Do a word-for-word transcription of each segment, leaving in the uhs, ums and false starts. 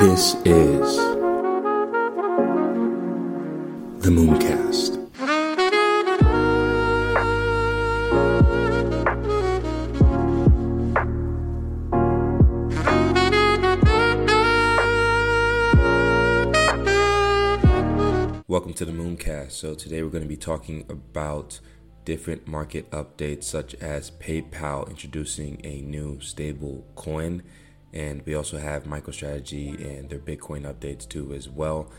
This is the Mooncast. Welcome to the Mooncast. So today we're going to be talking about different market updates, such as PayPal introducing a new stable coin. And we also have MicroStrategy and their Bitcoin updates too as well,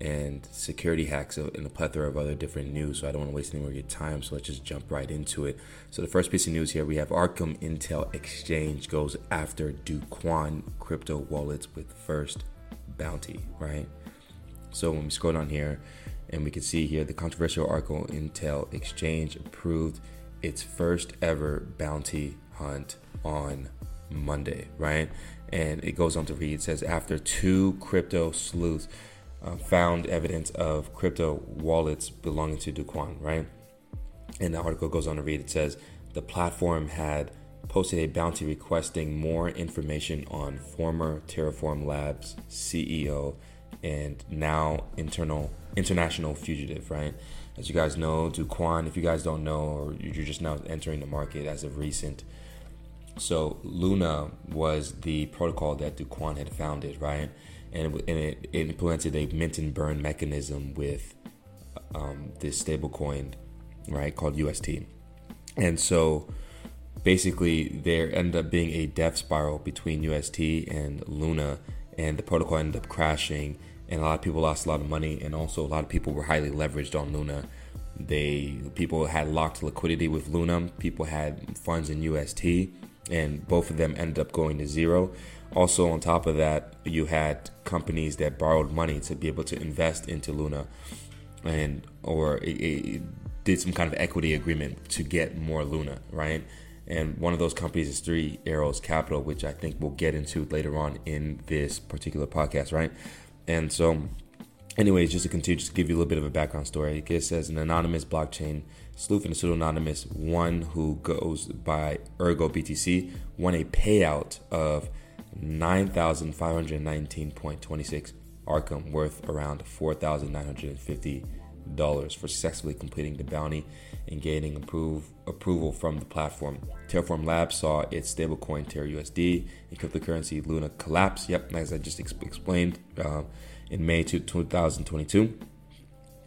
and security hacks and a plethora of other different news. So I don't want to waste any more of your time, so let's just jump right into it. So the first piece of news here, we have Arkham Intel Exchange goes after Do Kwon crypto wallets with first bounty, right? So when we scroll down here, and we can see here the controversial Arkham Intel Exchange approved its first ever bounty hunt on Monday, right? And it goes on to read, it says, after two crypto sleuths uh, found evidence of crypto wallets belonging to Do Kwon, right? And the article goes on to read, it says, the platform had posted a bounty requesting more information on former Terraform Labs C E O and now internal international fugitive, right? As you guys know, Do Kwon, if you guys don't know, or you're just now entering the market as of recent, so Luna was the protocol that Do Kwon had founded, right? And it, and it implemented a mint and burn mechanism with um, this stablecoin, right, called U S T. And so basically there ended up being a death spiral between U S T and Luna, and the protocol ended up crashing, and a lot of people lost a lot of money, and also a lot of people were highly leveraged on Luna. They people had locked liquidity with Luna, people had funds in U S T, and both of them ended up going to zero. Also, on top of that, you had companies that borrowed money to be able to invest into Luna, and or it, it did some kind of equity agreement to get more Luna, right? And one of those companies is Three Arrows Capital, which I think we'll get into later on in this particular podcast, right? And so, anyways, just to continue, just to give you a little bit of a background story. It says an anonymous blockchain sleuth and a pseudonymous one who goes by Ergo B T C won a payout of nine thousand five hundred nineteen dollars and twenty-six cents Arkham, worth around four thousand nine hundred fifty dollars, for successfully completing the bounty and gaining approve, approval from the platform. Terraform Labs saw its stablecoin Terra U S D and cryptocurrency Luna collapse. Yep, as I just ex- explained. Uh, In May twenty twenty-two,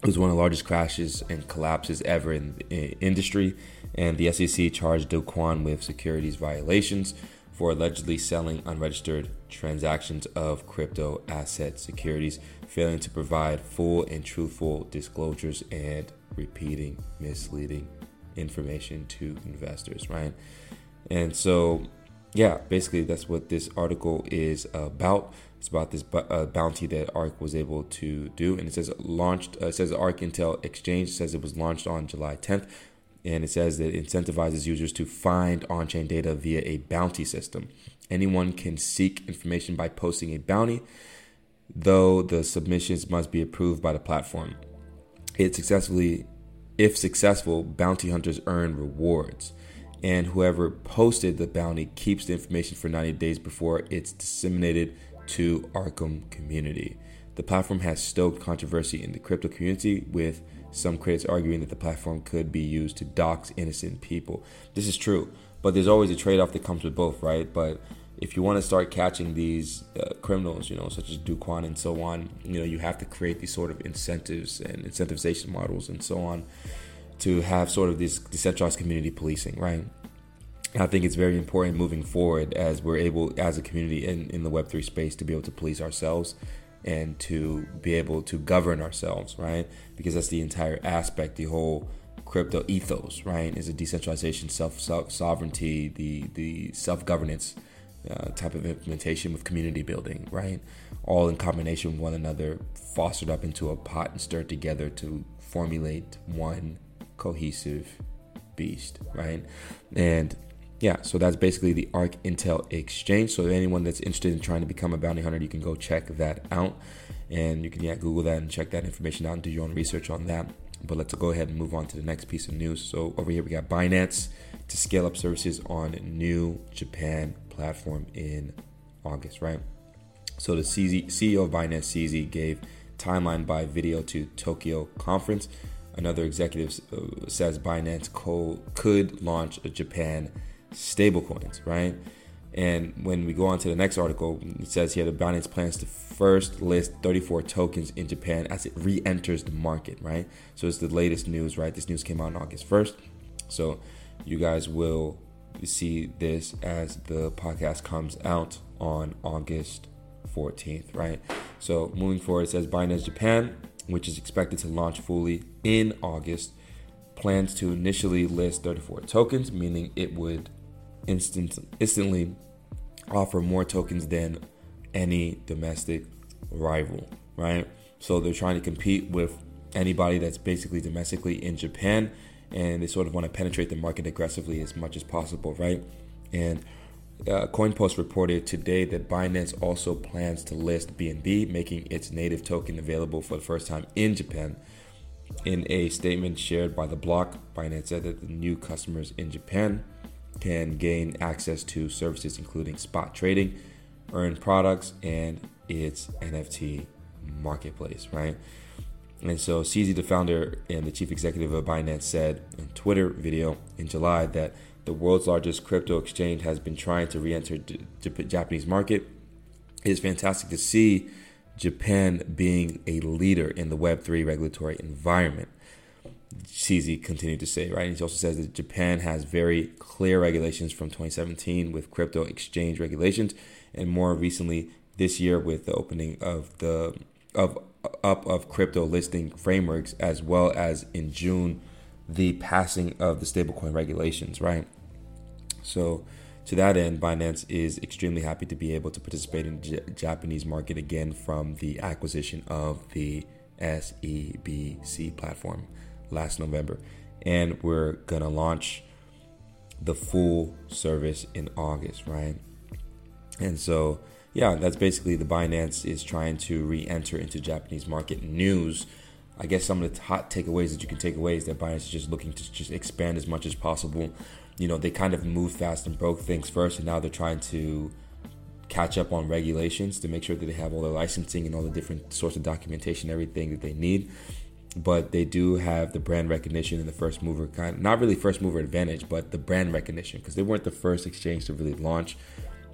it was one of the largest crashes and collapses ever in the industry, and the S E C charged Do Kwon with securities violations for allegedly selling unregistered transactions of crypto asset securities, failing to provide full and truthful disclosures, and repeating misleading information to investors, right? And so, yeah, basically that's what this article is about. It's about this bu- uh, bounty that ARK was able to do, and it says launched. Uh, it says ARK Intel Exchange says it was launched on July tenth, and it says that it incentivizes users to find on-chain data via a bounty system. Anyone can seek information by posting a bounty, though the submissions must be approved by the platform. It successfully, if successful, bounty hunters earn rewards, and whoever posted the bounty keeps the information for ninety days before it's disseminated to Arkham community. The platform has stoked controversy in the crypto community, with some critics arguing that the platform could be used to dox innocent people. This is true, but there's always a trade-off that comes with both, right? But if you want to start catching these uh, criminals, you know, such as Do Kwon and so on, you know, you have to create these sort of incentives and incentivization models and so on to have sort of this decentralized community policing, right? I think it's very important moving forward, as we're able, as a community in, in the Web three space, to be able to police ourselves and to be able to govern ourselves, right? Because that's the entire aspect, the whole crypto ethos, right? Is a decentralization, self, self sovereignty, the the self governance uh, type of implementation with community building, right? All in combination with one another, fostered up into a pot and stirred together to formulate one cohesive beast, right? And yeah, so that's basically the ARK Intel Exchange. So anyone that's interested in trying to become a bounty hunter, you can go check that out. And you can yeah, Google that and check that information out and do your own research on that. But let's go ahead and move on to the next piece of news. So over here we got Binance to scale up services on new Japan platform in August, right? So the C Z, C E O of Binance, C Z, gave timeline by video to Tokyo conference. Another executive says Binance co- could launch a Japan stablecoins, right? And when we go on to the next article, it says here that Binance plans to first list thirty-four tokens in Japan as it re-enters the market, right? So it's the latest news, right? This news came out on August first. So you guys will see this as the podcast comes out on August fourteenth, right? So moving forward, it says Binance Japan, which is expected to launch fully in August, plans to initially list thirty-four tokens, meaning it would instant, instantly offer more tokens than any domestic rival, right? So they're trying to compete with anybody that's basically domestically in Japan, and they sort of want to penetrate the market aggressively as much as possible, right? And Uh, CoinPost reported today that Binance also plans to list B N B, making its native token available for the first time in Japan. In a statement shared by the block, Binance said that the new customers in Japan can gain access to services including spot trading, earned products, and its N F T marketplace, right? And so C Z, the founder and the chief executive of Binance, said in a Twitter video in July that the world's largest crypto exchange has been trying to re-enter the Japanese market. It is fantastic to see Japan being a leader in the Web three regulatory environment, C Z continued to say, right? And he also says that Japan has very clear regulations from twenty seventeen with crypto exchange regulations, and more recently this year with the opening of the of up of crypto listing frameworks, as well as in June the passing of the stablecoin regulations, right? So to that end, Binance is extremely happy to be able to participate in the J- Japanese market again from the acquisition of the S E B C platform last November. And we're going to launch the full service in August, right? And so, yeah, that's basically the Binance is trying to re-enter into Japanese market news. I guess some of the hot takeaways that you can take away is that Binance is just looking to just expand as much as possible. You know, they kind of moved fast and broke things first, and now they're trying to catch up on regulations to make sure that they have all their licensing and all the different sorts of documentation, everything that they need. But they do have the brand recognition and the first mover kind, not really first mover advantage, but the brand recognition, because they weren't the first exchange to really launch,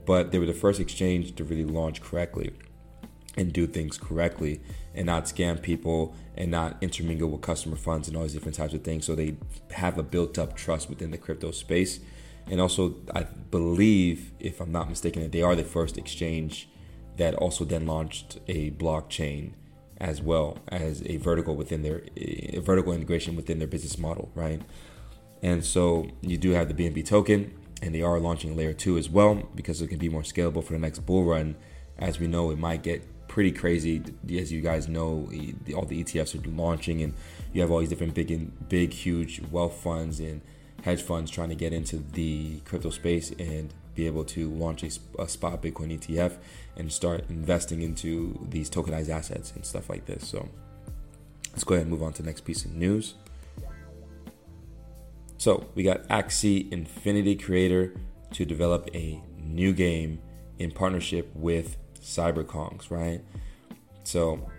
but they were the first exchange to really launch correctly and do things correctly and not scam people and not intermingle with customer funds and all these different types of things. So they have a built-up trust within the crypto space. And also, I believe, if I'm not mistaken, that they are the first exchange that also then launched a blockchain as well as a vertical within their a vertical integration within their business model, right? And so you do have the B N B token, and they are launching layer two as well, because it can be more scalable for the next bull run. As we know, it might get pretty crazy. As you guys know, all the E T Fs are launching, and you have all these different big and big huge wealth funds and hedge funds trying to get into the crypto space and be able to launch a, a spot Bitcoin E T F and start investing into these tokenized assets and stuff like this. So let's go ahead and move on to the next piece of news. So we got Axie Infinity creator to develop a new game in partnership with CyberKongz, right? So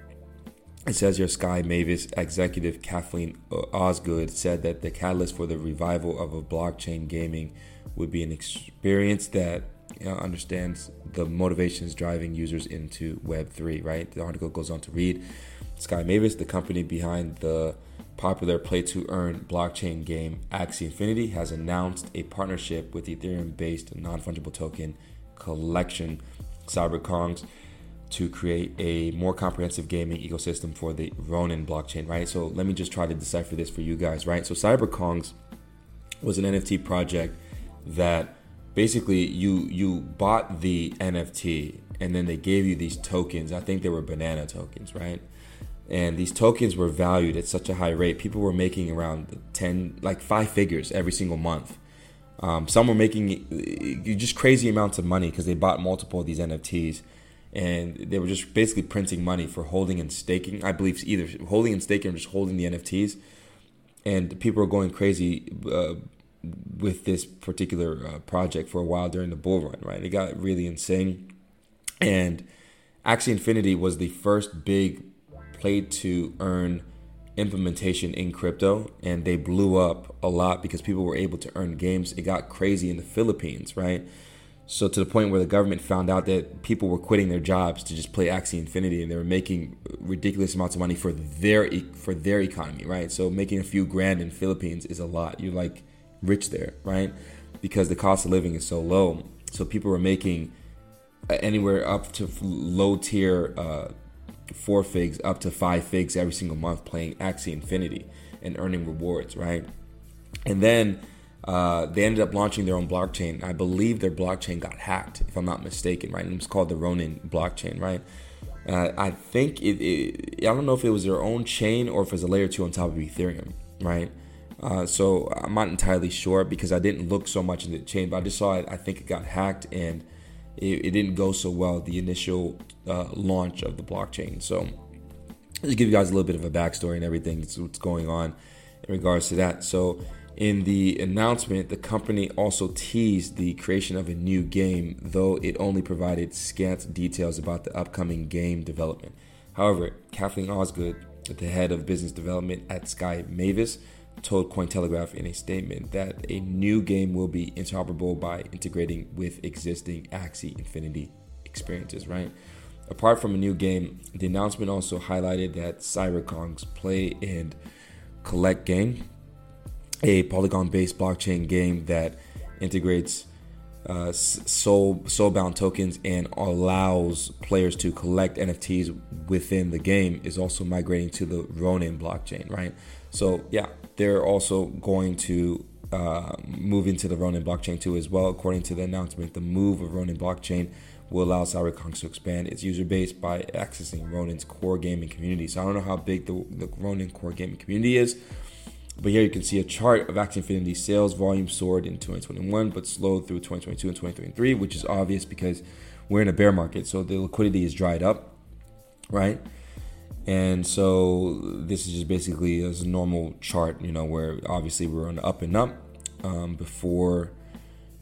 it says here, Sky Mavis executive Kathleen Osgood said that the catalyst for the revival of a blockchain gaming would be an experience that, you know, understands the motivations driving users into Web three, right? The article goes on to read, Sky Mavis, the company behind the popular play-to-earn blockchain game Axie Infinity, has announced a partnership with the Ethereum-based non-fungible token collection CyberKongz to create a more comprehensive gaming ecosystem for the Ronin blockchain, right? So let me just try to decipher this for you guys, right? So CyberKongz was an N F T project that basically you you bought the N F T, and then they gave you these tokens. I think they were banana tokens, right? And these tokens were valued at such a high rate. People were making around ten, like five figures every single month. Um, some were making just crazy amounts of money because they bought multiple of these N F Ts, and they were just basically printing money for holding and staking. I believe either holding and staking or just holding the N F Ts, and people were going crazy uh, with this particular uh, project for a while during the bull run, right? It got really insane, and Axie Infinity was the first big play-to-earn implementation in crypto, and they blew up a lot because people were able to earn games. It got crazy in the Philippines, right? So to the point where the government found out that people were quitting their jobs to just play Axie Infinity, and they were making ridiculous amounts of money for their for their economy, right? So making a few grand in Philippines is a lot. You're like rich there, right? Because the cost of living is so low. So people were making anywhere up to low tier uh, four figs up to five figs every single month playing Axie Infinity and earning rewards, right? And then uh, they ended up launching their own blockchain. I believe their blockchain got hacked, if I'm not mistaken, right? And it was called the Ronin blockchain, right? Uh, I think it, it, I don't know if it was their own chain or if it was a layer two on top of Ethereum, right? Uh, so I'm not entirely sure because I didn't look so much into the chain, but I just saw it. I think it got hacked and it, it didn't go so well, the initial uh, launch of the blockchain. So just give you guys a little bit of a backstory and everything that's what's going on in regards to that. So in the announcement, the company also teased the creation of a new game, though it only provided scant details about the upcoming game development. However, Kathleen Osgood, the head of business development at Sky Mavis, told Cointelegraph in a statement that a new game will be interoperable by integrating with existing Axie Infinity experiences, right? Apart from a new game, the announcement also highlighted that CyberKongz Play and Collect game, a Polygon-based blockchain game that integrates uh, soul, soulbound tokens and allows players to collect N F Ts within the game, is also migrating to the Ronin blockchain, right? So yeah, they're also going to uh, move into the Ronin blockchain too as well. According to the announcement, the move of Ronin blockchain will allow CyberKongz to expand its user base by accessing Ronin's core gaming community. So I don't know how big the, the Ronin core gaming community is, but here you can see a chart of Axie Infinity sales volume soared in twenty twenty-one, but slowed through twenty twenty-two and twenty twenty-three, which is obvious because we're in a bear market. So the liquidity is dried up, right? And so this is just basically a normal chart, you know, where obviously we're on the up and up um, before,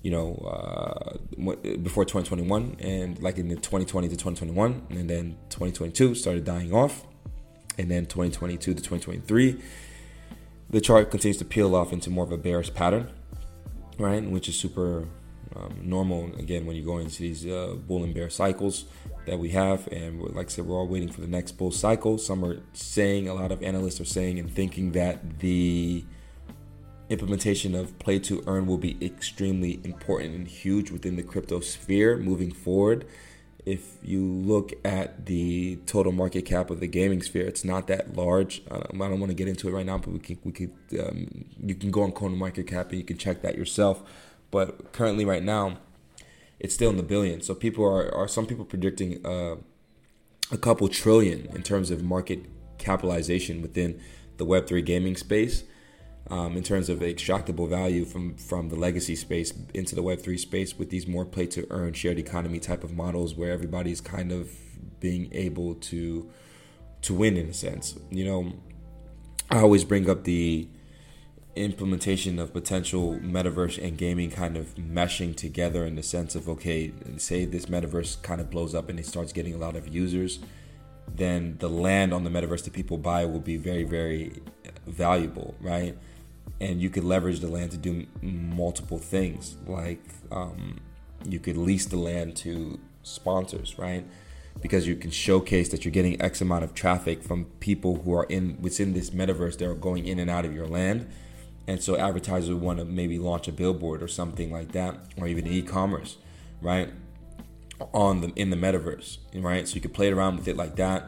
you know, uh, before twenty twenty-one, and like in the twenty twenty to twenty twenty-one, and then twenty twenty-two started dying off, and then twenty twenty-two to twenty twenty-three, the chart continues to peel off into more of a bearish pattern, right? Which is super um, normal, again, when you go into these uh, bull and bear cycles that we have. And like I said, we're all waiting for the next bull cycle. Some are saying, a lot of analysts are saying and thinking that the implementation of play to earn will be extremely important and huge within the crypto sphere moving forward. If you look at the total market cap of the gaming sphere, it's not that large. I don't, I don't want to get into it right now, but we can, we could, um, you can go on CoinMarketCap and you can check that yourself. But currently right now, it's still in the billions. So people are, are some people predicting uh, a couple trillion in terms of market capitalization within the Web three gaming space, um, in terms of extractable value from, from the legacy space into the Web three space with these more play-to-earn shared economy type of models where everybody's kind of being able to to win in a sense. You know, I always bring up the implementation of potential metaverse and gaming kind of meshing together in the sense of, okay, say this metaverse kind of blows up and it starts getting a lot of users, then the land on the metaverse that people buy will be very, very valuable, right? And you could leverage the land to do multiple things, like um, you could lease the land to sponsors, right? Because you can showcase that you're getting X amount of traffic from people who are in within this metaverse that are going in and out of your land. And so advertisers would want to maybe launch a billboard or something like that, or even e-commerce, right, on the in the metaverse, right? So you could play it around with it like that.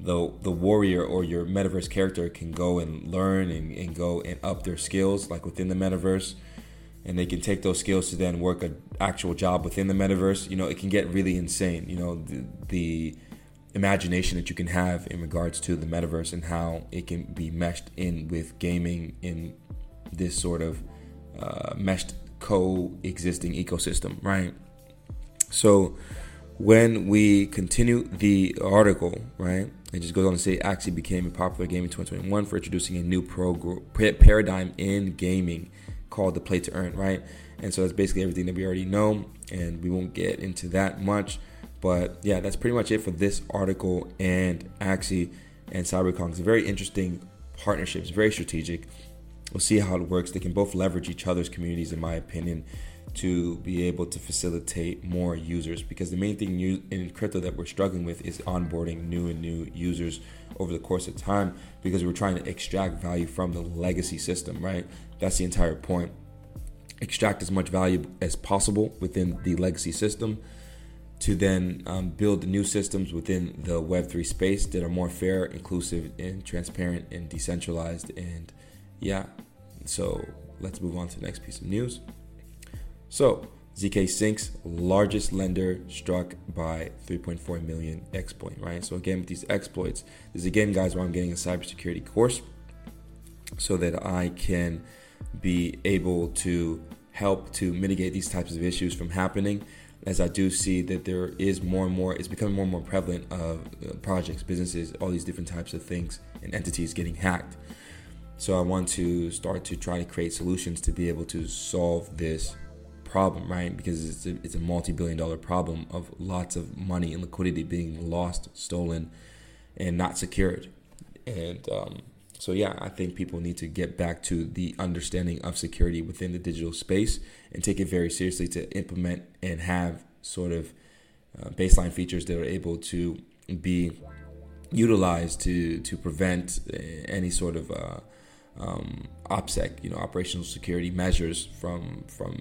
The the warrior or your metaverse character can go and learn and, and go and up their skills like within the metaverse, and they can take those skills to then work an actual job within the metaverse. You know, it can get really insane, you know, the, the imagination that you can have in regards to the metaverse and how it can be meshed in with gaming in this sort of uh, meshed coexisting ecosystem, right? So when we continue the article, right, it just goes on to say Axie became a popular game in twenty twenty-one for introducing a new pro- paradigm in gaming called the play to earn, right? And so that's basically everything that we already know, and we won't get into that much. But yeah, that's pretty much it for this article and Axie and CyberKongz. Very interesting partnerships, very strategic. We'll see how it works. They can both leverage each other's communities, in my opinion, to be able to facilitate more users, because the main thing in crypto that we're struggling with is onboarding new and new users over the course of time, because we're trying to extract value from the legacy system, right? That's the entire point. Extract as much value as possible within the legacy system to then um, build new systems within the Web three space that are more fair, inclusive, and transparent, and decentralized. And yeah, so let's move on to the next piece of news. So Z K Sync's largest lender struck by three point four million exploit, right? So again, with these exploits, this is again, guys, where I'm getting a cybersecurity course so that I can be able to help to mitigate these types of issues from happening, as I do see that there is more and more, it's becoming more and more prevalent of projects, businesses, all these different types of things and entities getting hacked. So I want to start to try to create solutions to be able to solve this problem, right? Because it's a, it's a multi-billion dollar problem of lots of money and liquidity being lost, stolen, and not secured. And um, so, yeah, I think people need to get back to the understanding of security within the digital space and take it very seriously to implement and have sort of uh, baseline features that are able to be utilized to, to prevent any sort of uh, Um, OPSEC, you know, operational security measures from from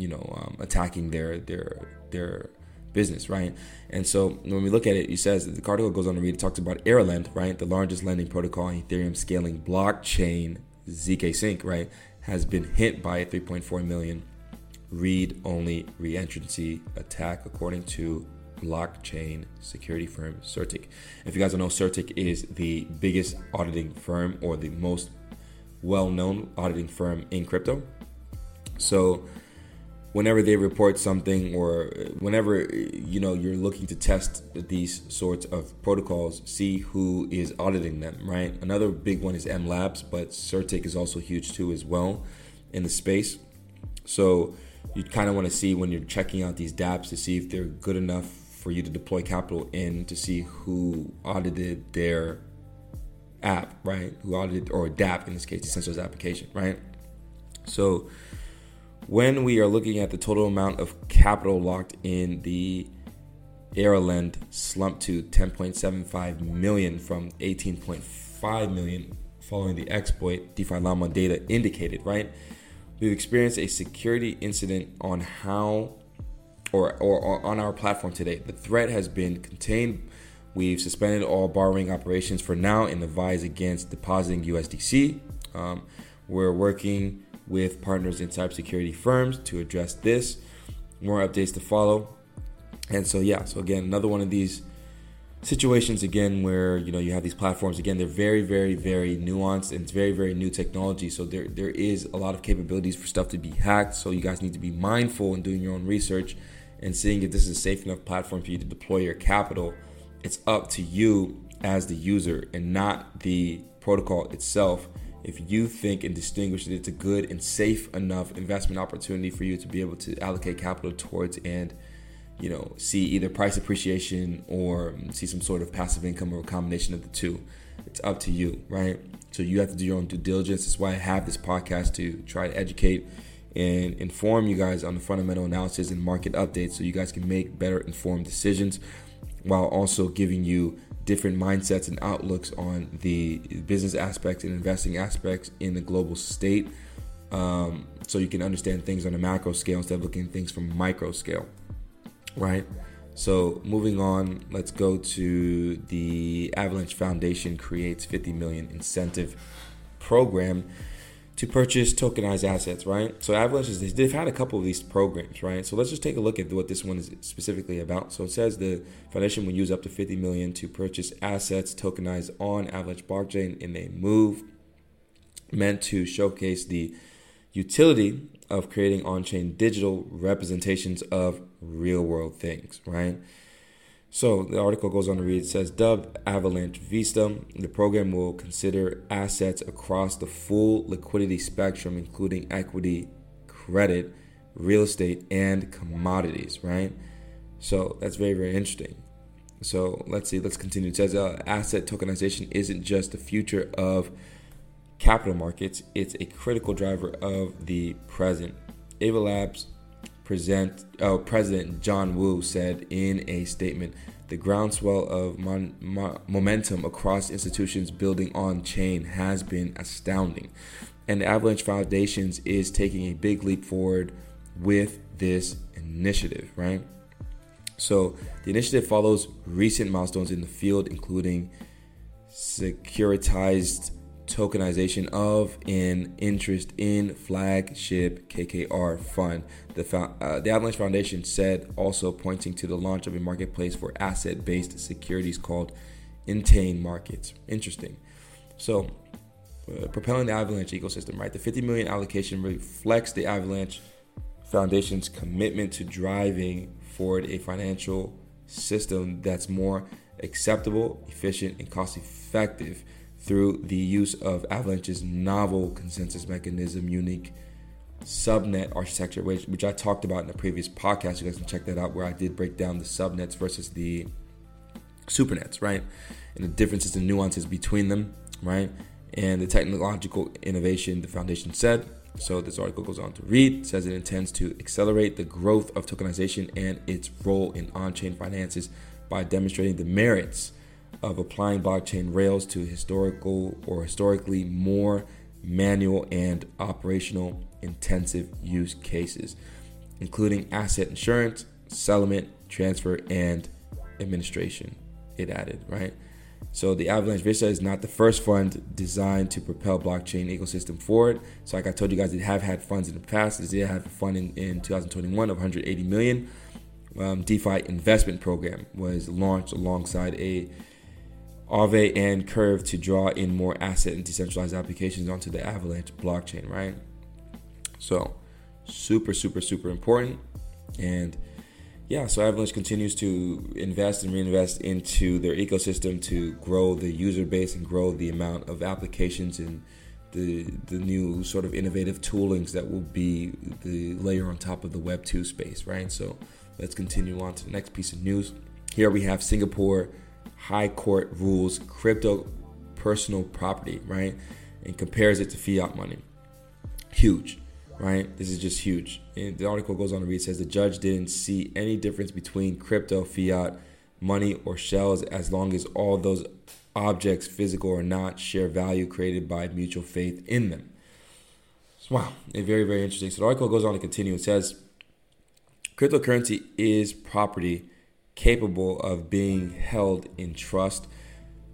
you know um, attacking their their their business, right? And so when we look at it, he says the article goes on to read. It talks about Airlend, right, the largest lending protocol in Ethereum scaling blockchain, Z K Sync, right, has been hit by a three point four million read-only reentrancy attack, according to blockchain security firm Certic. If you guys don't know, Certic is the biggest auditing firm, or the most well-known auditing firm in crypto. So whenever they report something, or whenever you know you're looking to test these sorts of protocols, see who is auditing them, right? Another big one is M Labs, but Certic is also huge too as well in the space. So you kind of want to see when you're checking out these dApps to see if they're good enough for you to deploy capital in, to see who audited their app, right? Who audited, or dApp in this case, decentralized application, right? So when we are looking at the total amount of capital locked in, the Airlend slumped to ten point seven five million from eighteen point five million following the exploit, DeFi Llama data indicated, right? We've experienced a security incident on how or, or, or on our platform today. The threat has been contained. We've suspended all borrowing operations for now and advise against depositing U S D C. Um, we're working with partners in cybersecurity firms to address this. More updates to follow. And so, yeah, so again, another one of these situations again where, you know, you have these platforms. Again, they're very, very, very nuanced, and it's very, very new technology. So there, there is a lot of capabilities for stuff to be hacked. So you guys need to be mindful in doing your own research and seeing if this is a safe enough platform for you to deploy your capital. It's up to you as the user and not the protocol itself. If you think and distinguish that it's a good and safe enough investment opportunity for you to be able to allocate capital towards, and, you know, see either price appreciation or see some sort of passive income, or a combination of the two, it's up to you, right? So you have to do your own due diligence. That's why I have this podcast, to try to educate and inform you guys on the fundamental analysis and market updates so you guys can make better informed decisions, while also giving you different mindsets and outlooks on the business aspects and investing aspects in the global state, um, so you can understand things on a macro scale instead of looking at things from micro scale, right? So moving on, let's go to the Avalanche Foundation creates fifty million incentive program to purchase tokenized assets, right? So Avalanche, is, they've had a couple of these programs, right? So let's just take a look at what this one is specifically about. So it says the foundation will use up to fifty million to purchase assets tokenized on Avalanche blockchain in a move meant to showcase the utility of creating on-chain digital representations of real-world things, right? So the article goes on to read, it says, dubbed Avalanche Vista, the program will consider assets across the full liquidity spectrum, including equity, credit, real estate, and commodities, right? So that's very, very interesting. So let's see, let's continue. It says uh, asset tokenization isn't just the future of capital markets, it's a critical driver of the present. Ava Labs present, uh, President John Woo said in a statement, the groundswell of mon- mo- momentum across institutions building on chain has been astounding. And Avalanche Foundations is taking a big leap forward with this initiative, right? So the initiative follows recent milestones in the field, including securitized tokenization of an interest in flagship K K R fund. The, uh, the Avalanche Foundation said, also pointing to the launch of a marketplace for asset-based securities called Intain Markets. Interesting. So uh, propelling the Avalanche ecosystem, right? The fifty million allocation reflects the Avalanche Foundation's commitment to driving forward a financial system that's more acceptable, efficient, and cost-effective through the use of Avalanche's novel consensus mechanism, unique subnet architecture, which, which I talked about in a previous podcast. You guys can check that out, where I did break down the subnets versus the supernets, right? And the differences and nuances between them, right? And the technological innovation the foundation said. So this article goes on to read, says it intends to accelerate the growth of tokenization and its role in on-chain finances by demonstrating the merits of applying blockchain rails to historical or historically more manual and operational intensive use cases, including asset insurance, settlement, transfer, and administration, it added, right? So the Avalanche Vista is not the first fund designed to propel blockchain ecosystem forward. So like I told you guys, they have had funds in the past. They did have a fund in, in twenty twenty-one of one hundred eighty million dollars. Um, DeFi investment program was launched alongside a Aave and Curve to draw in more asset and decentralized applications onto the Avalanche blockchain, right? So super, super, super important. And yeah, so Avalanche continues to invest and reinvest into their ecosystem to grow the user base and grow the amount of applications and the the new sort of innovative toolings that will be the layer on top of the Web two space, right? So let's continue on to the next piece of news. Here we have Singapore High Court rules crypto personal property, right? And compares it to fiat money. Huge. Right, this is just huge. And the article goes on to read, it says the judge didn't see any difference between crypto, fiat, money, or shells as long as all those objects, physical or not, share value created by mutual faith in them. So, wow, very, very interesting. So the article goes on to continue. It says cryptocurrency is property capable of being held in trust.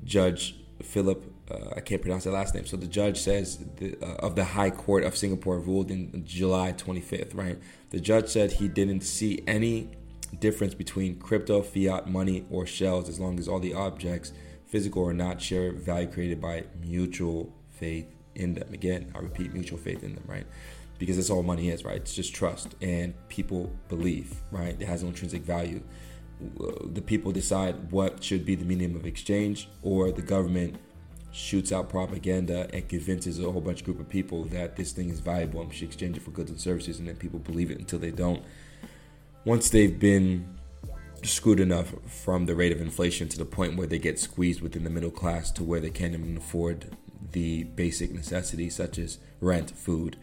Judge Philip, Uh, I can't pronounce that last name. So the judge says the, uh, of the High Court of Singapore ruled in July twenty-fifth, right? The judge said he didn't see any difference between crypto, fiat, money, or shells as long as all the objects, physical or not, share value created by mutual faith in them. Again, I repeat, mutual faith in them, right? Because that's all money is, right? It's just trust and people believe, right? It has no intrinsic value. The people decide what should be the medium of exchange, or the government shoots out propaganda and convinces a whole bunch of group of people that this thing is valuable and we should exchange it for goods and services, and then people believe it until they don't. Once they've been screwed enough from the rate of inflation to the point where they get squeezed within the middle class to where they can't even afford the basic necessities such as rent, food,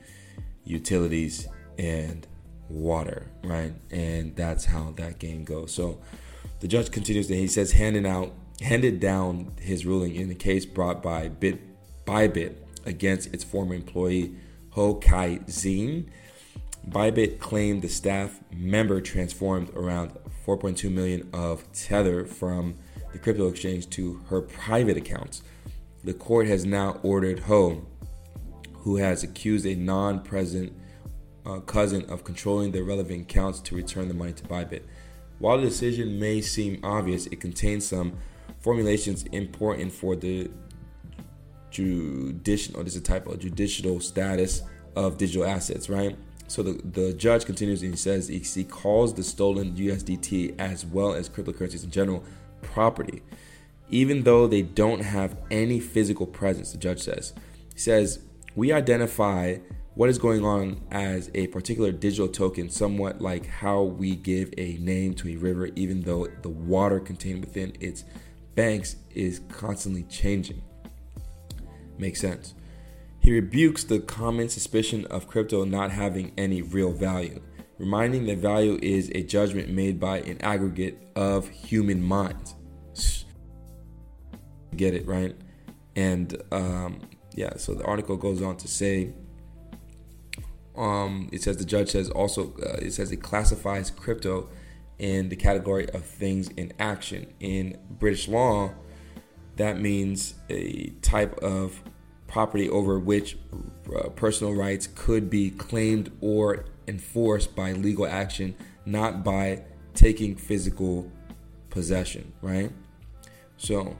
utilities, and water, right? And that's how that game goes. So the judge continues and he says handing out handed down his ruling in a case brought by Bit, Bybit against its former employee, Ho Kai Zin. Bybit claimed the staff member transformed around four point two million of Tether from the crypto exchange to her private accounts. The court has now ordered Ho, who has accused a non-present uh, cousin of controlling the relevant accounts, to return the money to Bybit. While the decision may seem obvious, it contains some formulations important for the judicial, oh, this is a typo, judicial status of digital assets, right? So the, the judge continues and he says he calls the stolen U S D T as well as cryptocurrencies in general property, even though they don't have any physical presence, the judge says. He says, we identify what is going on as a particular digital token, somewhat like how we give a name to a river, even though the water contained within its banks is constantly changing. Makes sense. He rebukes the common suspicion of crypto not having any real value, reminding that value is a judgment made by an aggregate of human minds. Get it, right? And um, yeah, so the article goes on to say, um, it says the judge says also, uh, it says it classifies crypto in the category of things in action. In British law, that means a type of property over which uh, personal rights could be claimed or enforced by legal action, not by taking physical possession, right? So,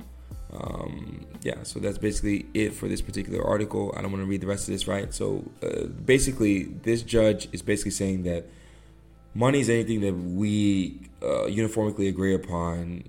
um, yeah, so that's basically it for this particular article. I don't want to read the rest of this, right? So uh, basically, this judge is basically saying that money is anything that we uh, uniformly agree upon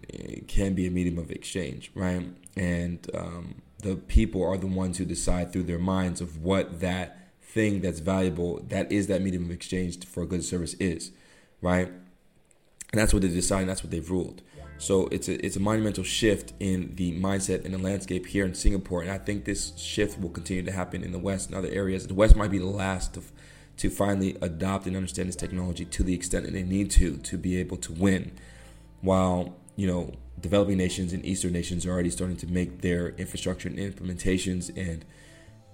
can be a medium of exchange, right? And um, the people are the ones who decide through their minds of what that thing that's valuable, that is that medium of exchange for a good service is, right? And that's what they decide, and that's what they've ruled. So it's a, it's a monumental shift in the mindset and the landscape here in Singapore, and I think this shift will continue to happen in the West and other areas. The West might be the last to... to finally adopt and understand this technology to the extent that they need to, to be able to win, while, you know, developing nations and Eastern nations are already starting to make their infrastructure and implementations and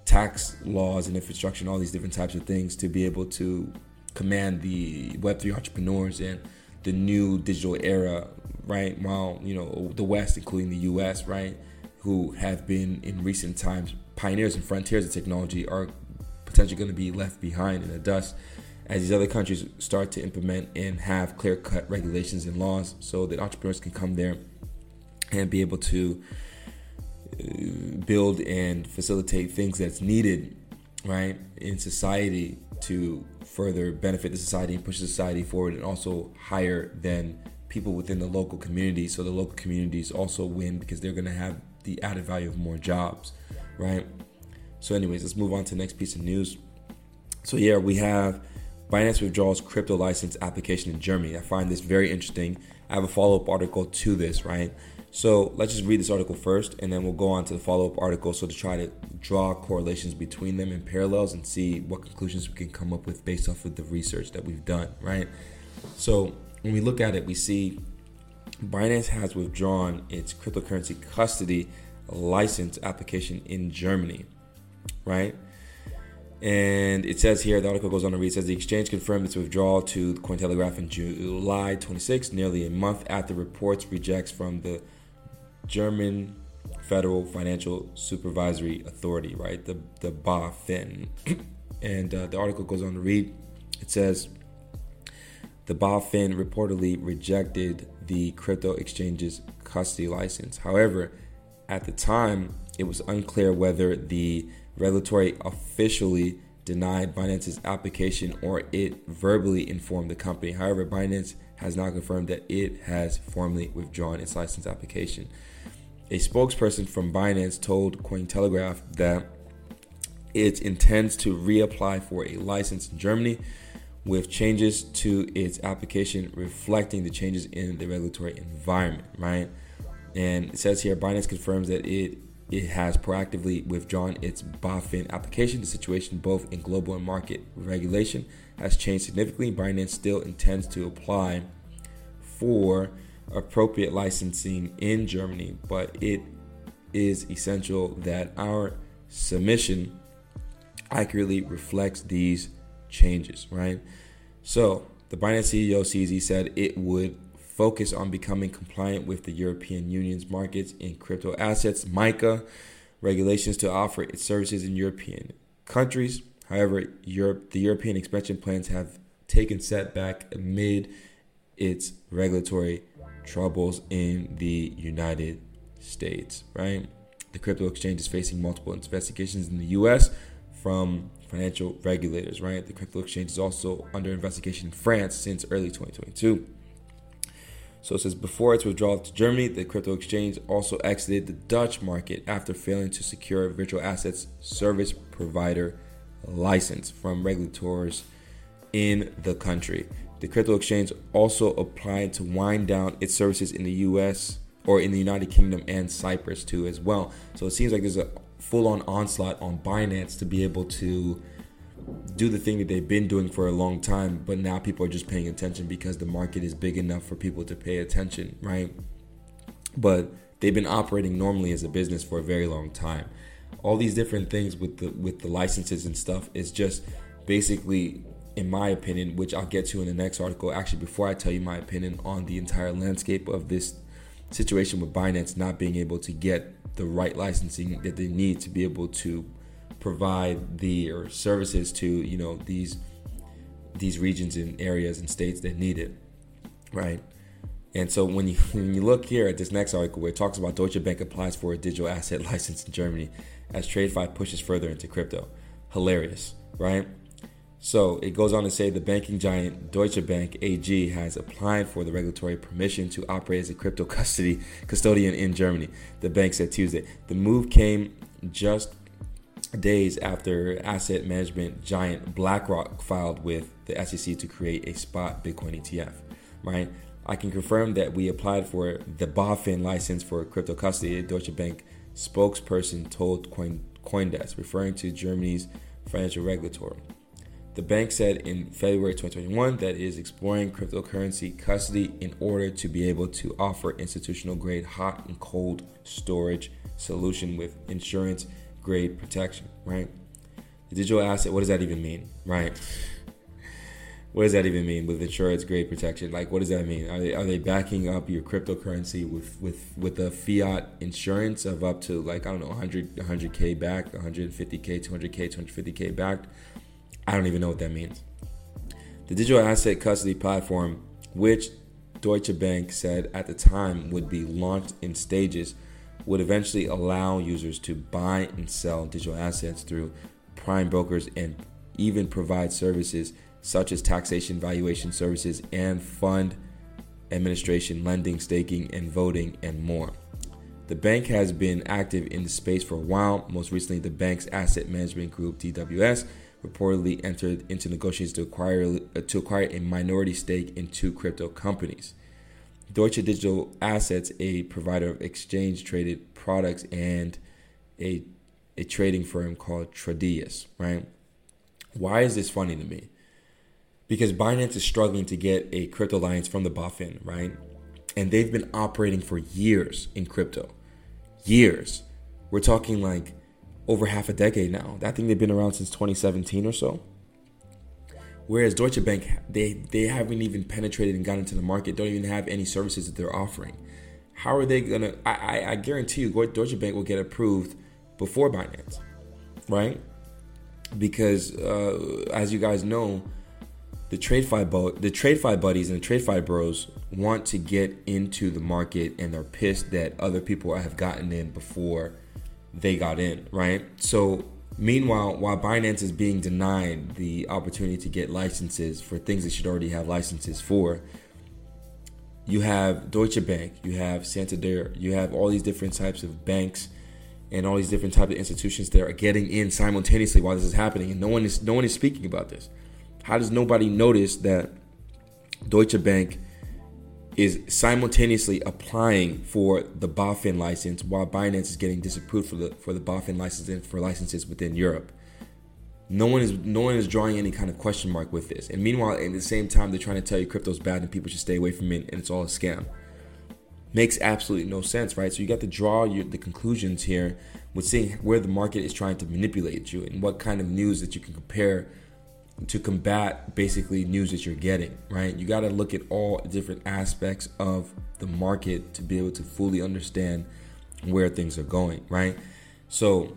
tax laws and infrastructure and all these different types of things to be able to command the Web three entrepreneurs and the new digital era, right? While, you know, the West, including the U S, right, who have been in recent times pioneers and frontiers of technology, are potentially going to be left behind in the dust as these other countries start to implement and have clear-cut regulations and laws so that entrepreneurs can come there and be able to build and facilitate things that's needed, right, in society to further benefit the society and push the society forward, and also hire then people within the local community so the local communities also win because they're going to have the added value of more jobs, right? So anyways, let's move on to the next piece of news. So here we have Binance withdraws crypto license application in Germany. I find this very interesting. I have a follow-up article to this, right? So let's just read this article first, and then we'll go on to the follow-up article, so to try to draw correlations between them and parallels and see what conclusions we can come up with based off of the research that we've done, right? So when we look at it, we see Binance has withdrawn its cryptocurrency custody license application in Germany. Right, and it says here, the article goes on to read, it says the exchange confirmed its withdrawal to Cointelegraph in July twenty-sixth, nearly a month after reports rejects from the German Federal Financial Supervisory Authority, right, the the BaFin. And uh, the article goes on to read, it says the BaFin reportedly rejected the crypto exchange's custody license. However, at the time, it was unclear whether the regulatory officially denied Binance's application or it verbally informed the company. However, Binance has now confirmed that it has formally withdrawn its license application. A spokesperson from Binance told Cointelegraph that it intends to reapply for a license in Germany, with changes to its application reflecting the changes in the regulatory environment, right? And it says here, Binance confirms that it It has proactively withdrawn its BaFin application. The situation, both in global and market regulation, has changed significantly. Binance still intends to apply for appropriate licensing in Germany, but it is essential that our submission accurately reflects these changes, right? So the Binance C E O, C Z, said it would focus on becoming compliant with the European Union's markets in crypto assets, MiCA, regulations to offer its services in European countries. However, Europe, the European expansion plans have taken setback amid its regulatory troubles in the United States, right? The crypto exchange is facing multiple investigations in the U S from financial regulators, right? The crypto exchange is also under investigation in France since early twenty twenty-two. So it says, before its withdrawal to Germany, the crypto exchange also exited the Dutch market after failing to secure a virtual assets service provider license from regulators in the country. The crypto exchange also applied to wind down its services in the U S or in the United Kingdom and Cyprus too as well. So it seems like there's a full-on onslaught on Binance to be able to do the thing that they've been doing for a long time, but now people are just paying attention because the market is big enough for people to pay attention, right? But they've been operating normally as a business for a very long time. All these different things with the with the licenses and stuff is just basically, in my opinion, which I'll get to in the next article. Actually, before I tell you my opinion on the entire landscape of this situation with Binance not being able to get the right licensing that they need to be able to provide the or services to, you know, these these regions and areas and states that need it, right? And so when you when you look here at this next article where it talks about Deutsche Bank applies for a digital asset license in Germany as TradeFi pushes further into crypto. Hilarious, right? So it goes on to say the banking giant Deutsche Bank A G has applied for the regulatory permission to operate as a crypto custody custodian in Germany, the bank said Tuesday. The move came just days after asset management giant BlackRock filed with the S E C to create a spot Bitcoin E T F, right? I can confirm that we applied for the BaFin license for crypto custody, a Deutsche Bank spokesperson told Coin, CoinDesk, referring to Germany's financial regulator. The bank said in February twenty twenty-one that it is exploring cryptocurrency custody in order to be able to offer institutional-grade hot and cold storage solution with insurance-grade protection, right? The digital asset, what does that even mean, right? What does that even mean with insurance-grade protection? Like, what does that mean? Are they are they backing up your cryptocurrency with with, with a fiat insurance of up to, like, I don't know, one hundred, one hundred K backed, one hundred fifty K, two hundred K, two hundred fifty K backed? I don't even know what that means. The digital asset custody platform, which Deutsche Bank said at the time would be launched in stages, would eventually allow users to buy and sell digital assets through prime brokers and even provide services such as taxation, valuation services, and fund administration, lending, staking, and voting, and more. The bank has been active in the space for a while. Most recently, the bank's asset management group, D W S, reportedly entered into negotiations to acquire to acquire a minority stake in two crypto companies. Deutsche Digital Assets, a provider of exchange-traded products, and a, a trading firm called Tradius, right? Why is this funny to me? Because Binance is struggling to get a crypto alliance from the BaFin, right? And they've been operating for years in crypto. Years. We're talking like over half a decade now. I think they've been around since twenty seventeen or so. Whereas Deutsche Bank, they, they haven't even penetrated and gotten into the market, don't even have any services that they're offering. How are they going to... I I guarantee you Deutsche Bank will get approved before Binance, right? Because uh, as you guys know, the TradeFi bo- the TradeFi buddies and the TradeFi bros want to get into the market and they're pissed that other people have gotten in before they got in, right? So meanwhile, while Binance is being denied the opportunity to get licenses for things they should already have licenses for, you have Deutsche Bank, you have Santander, you have all these different types of banks and all these different types of institutions that are getting in simultaneously while this is happening, and no one is no one is speaking about this. How does nobody notice that Deutsche Bank is simultaneously applying for the BaFin license while Binance is getting disapproved for the for the BaFin license and for licenses within Europe? No one is no one is drawing any kind of question mark with this. And meanwhile, at the same time, they're trying to tell you crypto's bad and people should stay away from it and it's all a scam. Makes absolutely no sense, right? So you got to draw your, the conclusions here with seeing where the market is trying to manipulate you and what kind of news that you can compare to combat basically news that you're getting, right? You got to look at all different aspects of the market to be able to fully understand where things are going, right? So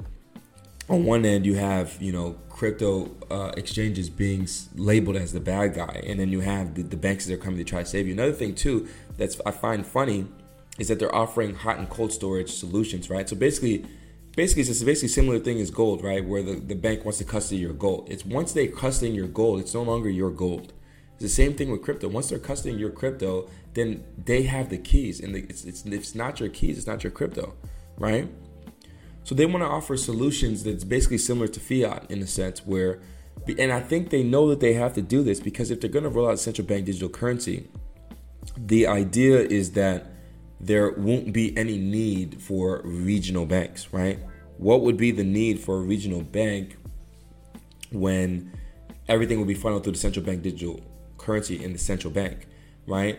on one end, you have, you know, crypto uh, exchanges being labeled as the bad guy, and then you have the, the banks that are coming to try to save you. Another thing too that's I find funny is that they're offering hot and cold storage solutions, right? So basically Basically, it's a basically similar thing as gold, right? Where the, the bank wants to custody your gold. It's once they custody your gold, it's no longer your gold. It's the same thing with crypto. Once they're custodying your crypto, then they have the keys, and the, it's it's it's not your keys, it's not your crypto, right? So they want to offer solutions that's basically similar to fiat in a sense where, and I think they know that they have to do this because if they're going to roll out central bank digital currency, the idea is that there won't be any need for regional banks, right? What would be the need for a regional bank when everything will be funneled through the central bank digital currency in the central bank, right?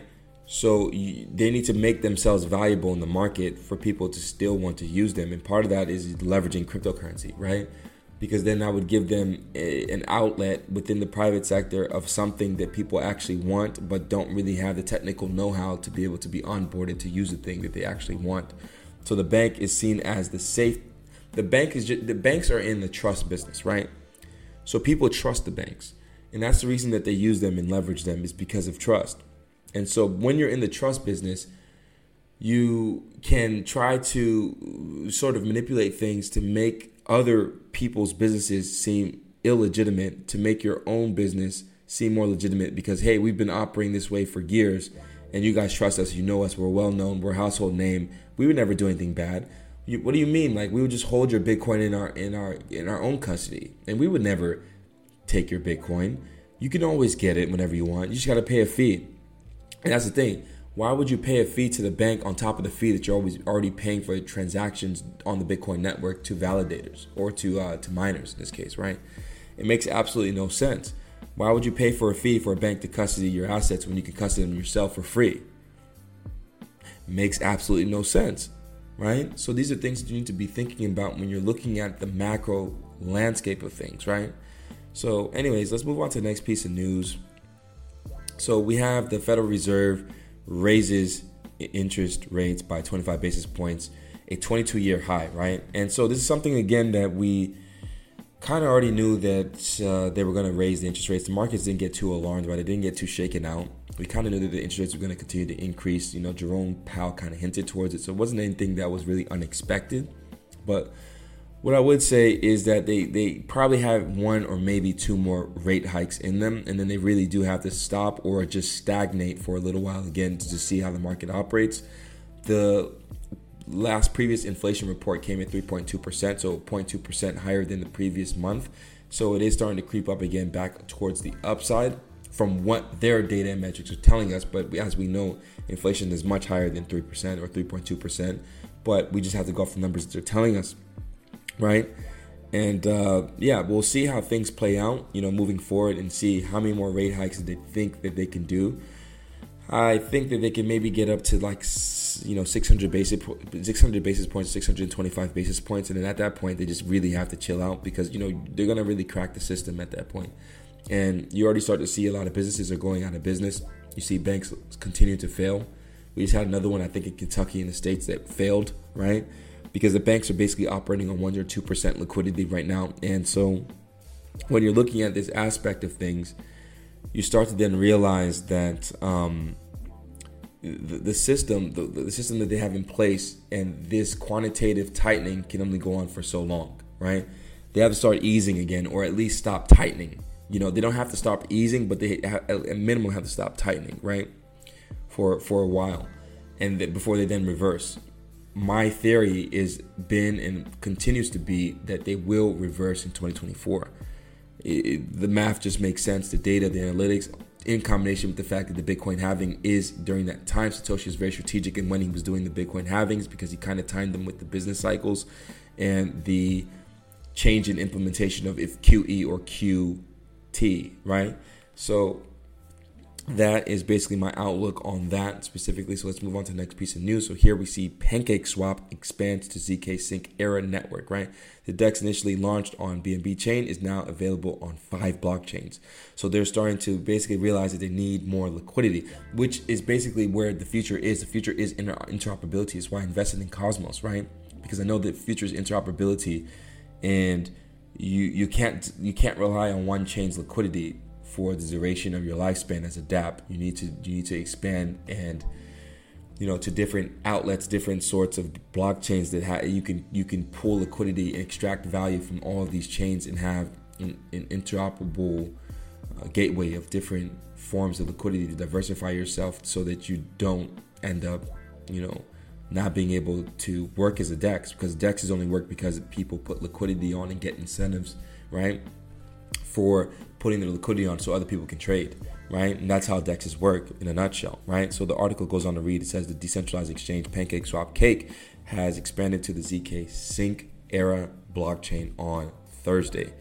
So you, they need to make themselves valuable in the market for people to still want to use them. And part of that is leveraging cryptocurrency, right? Because then I would give them a, an outlet within the private sector of something that people actually want, but don't really have the technical know-how to be able to be onboarded to use the thing that they actually want. So the bank is seen as the safe. The bank is just, the banks are in the trust business, right? So people trust the banks. And that's the reason that they use them and leverage them is because of trust. And so when you're in the trust business, you can try to sort of manipulate things to make other people's businesses seem illegitimate, to make your own business seem more legitimate because, hey, we've been operating this way for years and you guys trust us, you know us, we're well known, we're a household name, we would never do anything bad. You, what do you mean? Like we would just hold your Bitcoin in our in our in our own custody and we would never take your Bitcoin. You can always get it whenever you want. You just got to pay a fee. And that's the thing. Why would you pay a fee to the bank on top of the fee that you're always already paying for transactions on the Bitcoin network to validators or to uh, to miners in this case, right? It makes absolutely no sense. Why would you pay for a fee for a bank to custody your assets when you can custody them yourself for free? Makes absolutely no sense, right? So these are things that you need to be thinking about when you're looking at the macro landscape of things, right? So anyways, let's move on to the next piece of news. So we have the Federal Reserve raises interest rates by twenty-five basis points, a twenty-two year high, right? And so this is something, again, that we kind of already knew that uh, they were going to raise the interest rates. The markets didn't get too alarmed, right? It didn't get too shaken out. We kind of knew that the interest rates were going to continue to increase. You know, Jerome Powell kind of hinted towards it. So it wasn't anything that was really unexpected, but what I would say is that they, they probably have one or maybe two more rate hikes in them, and then they really do have to stop or just stagnate for a little while again to just see how the market operates. The last previous inflation report came at three point two percent, so zero point two percent higher than the previous month. So it is starting to creep up again back towards the upside from what their data and metrics are telling us. But as we know, inflation is much higher than three percent or three point two percent, but we just have to go off the numbers that they're telling us. Right. And uh, yeah, we'll see how things play out, you know, moving forward and see how many more rate hikes they think that they can do. I think that they can maybe get up to like, you know, six hundred basis, six hundred basis points, six hundred twenty-five basis points. And then at that point, they just really have to chill out because, you know, they're going to really crack the system at that point. And you already start to see a lot of businesses are going out of business. You see banks continue to fail. We just had another one, I think, in Kentucky in the States that failed. Right. Because the banks are basically operating on one or two percent liquidity right now. And so when you're looking at this aspect of things, you start to then realize that um, the, the system, the, the system that they have in place and this quantitative tightening can only go on for so long, right? They have to start easing again or at least stop tightening. You know, they don't have to stop easing, but they have, at minimum have to stop tightening, right? For, for a while and th- before they then reverse. My theory is been and continues to be that they will reverse in twenty twenty-four. It, it, the math just makes sense. The data, the analytics, in combination with the fact that the Bitcoin halving is during that time. Satoshi was very strategic in when he was doing the Bitcoin halvings because he kind of timed them with the business cycles and the change in implementation of if Q E or Q T, right? So that is basically my outlook on that specifically. So let's move on to the next piece of news. So here we see PancakeSwap expands to Z K Sync era network, right? The DEX initially launched on B N B chain is now available on five blockchains. So they're starting to basically realize that they need more liquidity, which is basically where the future is. The future is inter- interoperability. It's why I invested in Cosmos, right? Because I know that future is interoperability and you, you can't, you can't rely on one chain's liquidity for the duration of your lifespan as a dApp. You need to you need to expand and, you know, to different outlets, different sorts of blockchains that ha- you can you can pull liquidity and extract value from all of these chains and have an, an interoperable uh, gateway of different forms of liquidity to diversify yourself so that you don't end up, you know, not being able to work as a DEX, because DEXs only work because people put liquidity on and get incentives, right, for putting their liquidity on so other people can trade, right? And that's how DEXs work in a nutshell, right? So the article goes on to read, it says the decentralized exchange PancakeSwap Cake has expanded to the Z K Sync era blockchain on Thursday.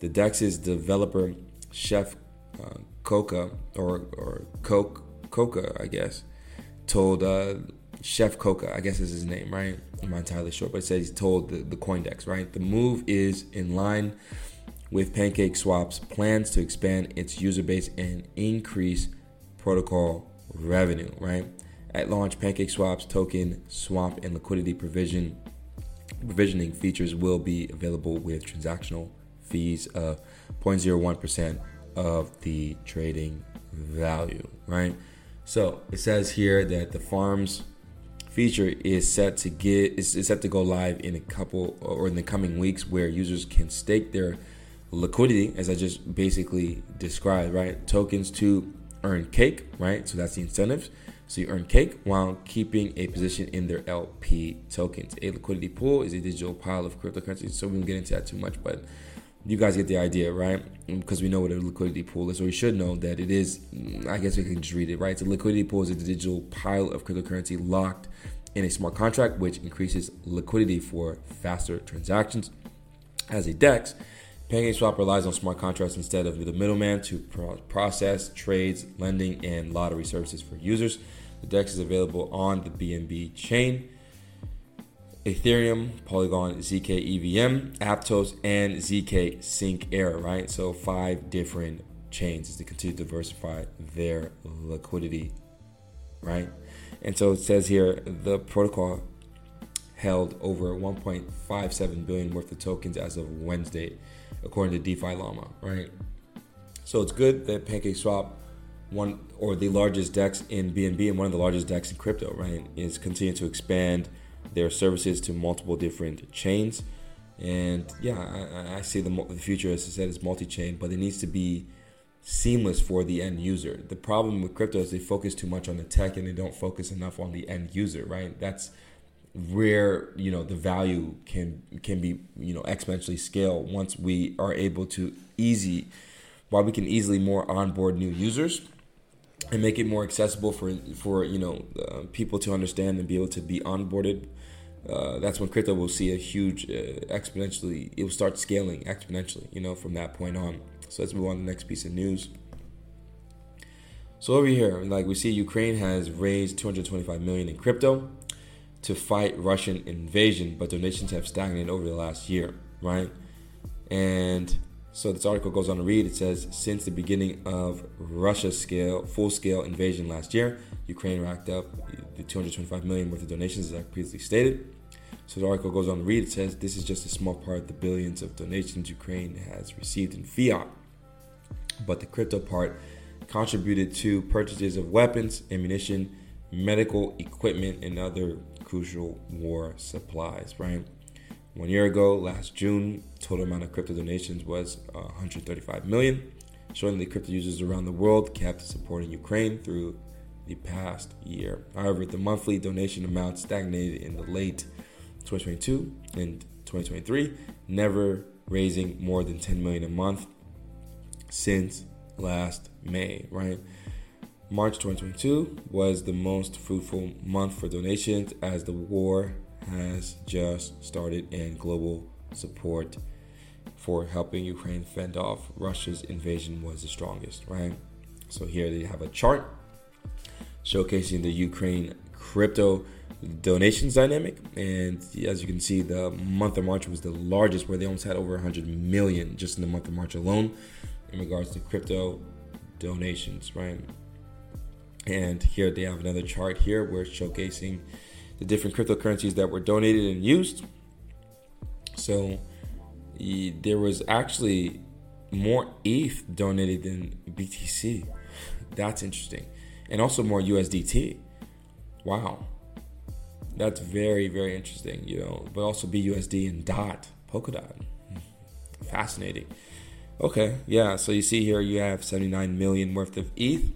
The DEX's developer, Chef uh, Coca, or, or Coke, Coca, I guess, told... Uh, Chef Coca, I guess is his name, right? I'm not entirely sure, but it says he told the, the CoinDex, right? The move is in line with PancakeSwap's plans to expand its user base and increase protocol revenue, right? At launch, PancakeSwap's token swap and liquidity provision provisioning features will be available with transactional fees of zero point zero one percent of the trading value, right? So it says here that the farms feature is set to get is, is set to go live in a couple or in the coming weeks, where users can stake their liquidity, as I just basically described, right? Tokens to earn cake, right? So that's the incentives. So you earn cake while keeping a position in their L P tokens. A liquidity pool is a digital pile of cryptocurrency. So we won't get into that too much, but you guys get the idea, right? Because we know what a liquidity pool is, or you should know that it is, I guess we can just read it, right? So liquidity pool is a digital pile of cryptocurrency locked in a smart contract, which increases liquidity for faster transactions. As a DEX, PancakeSwap relies on smart contracts instead of the middleman to pro- process trades, lending, and lottery services for users. The DEX is available on the B N B chain, Ethereum, Polygon, Z K E V M, Aptos, and Z K Sync Era, right? So five different chains is to continue to diversify their liquidity, right? And so it says here, the protocol held over one point five seven billion worth of tokens as of Wednesday, according to DeFi Llama, right? So it's good that PancakeSwap, one or the largest DEX in B N B and one of the largest DEX in crypto, right, is continuing to expand their services to multiple different chains. And yeah, I, I see the, the future, as I said, is multi-chain, but it needs to be seamless for the end user. The problem with crypto is they focus too much on the tech and they don't focus enough on the end user, right? That's where, you know, the value can can be, you know, exponentially scale once we are able to easy, while we can easily more onboard new users and make it more accessible for, for you know, uh, people to understand and be able to be onboarded. Uh, that's when crypto will see a huge uh, exponentially, it will start scaling exponentially, you know, from that point on. So let's move on to the next piece of news. So over here, like we see, Ukraine has raised two hundred twenty-five million dollars in crypto to fight Russian invasion, but donations have stagnated over the last year, right? And so this article goes on to read, it says, since the beginning of Russia's scale, full-scale invasion last year, Ukraine racked up the two hundred twenty-five million dollars worth of donations, as I previously stated. So the article goes on to read, it says, this is just a small part of the billions of donations Ukraine has received in fiat, but the crypto part contributed to purchases of weapons, ammunition, medical equipment, and other crucial war supplies, right? One year ago, last June, total amount of crypto donations was one hundred thirty-five million dollars, showing that crypto users around the world kept supporting Ukraine through the past year. However, the monthly donation amount stagnated in the late twenty twenty-two and twenty twenty-three, never raising more than ten million dollars a month since last May, right? March twenty twenty-two was the most fruitful month for donations, as the war has just started and global support for helping Ukraine fend off Russia's invasion was the strongest, right? So here they have a chart showcasing the Ukraine crypto donations dynamic, and as you can see, the month of March was the largest, where they almost had over one hundred million just in the month of March alone in regards to crypto donations, right? And here they have another chart here where it's showcasing the different cryptocurrencies that were donated and used. So there was actually more E T H donated than B T C. That's interesting. And also more U S D T. Wow. That's very, very interesting, you know. But also B U S D and DOT, Polkadot. Fascinating. Okay, yeah. So you see here you have seventy-nine million worth of E T H,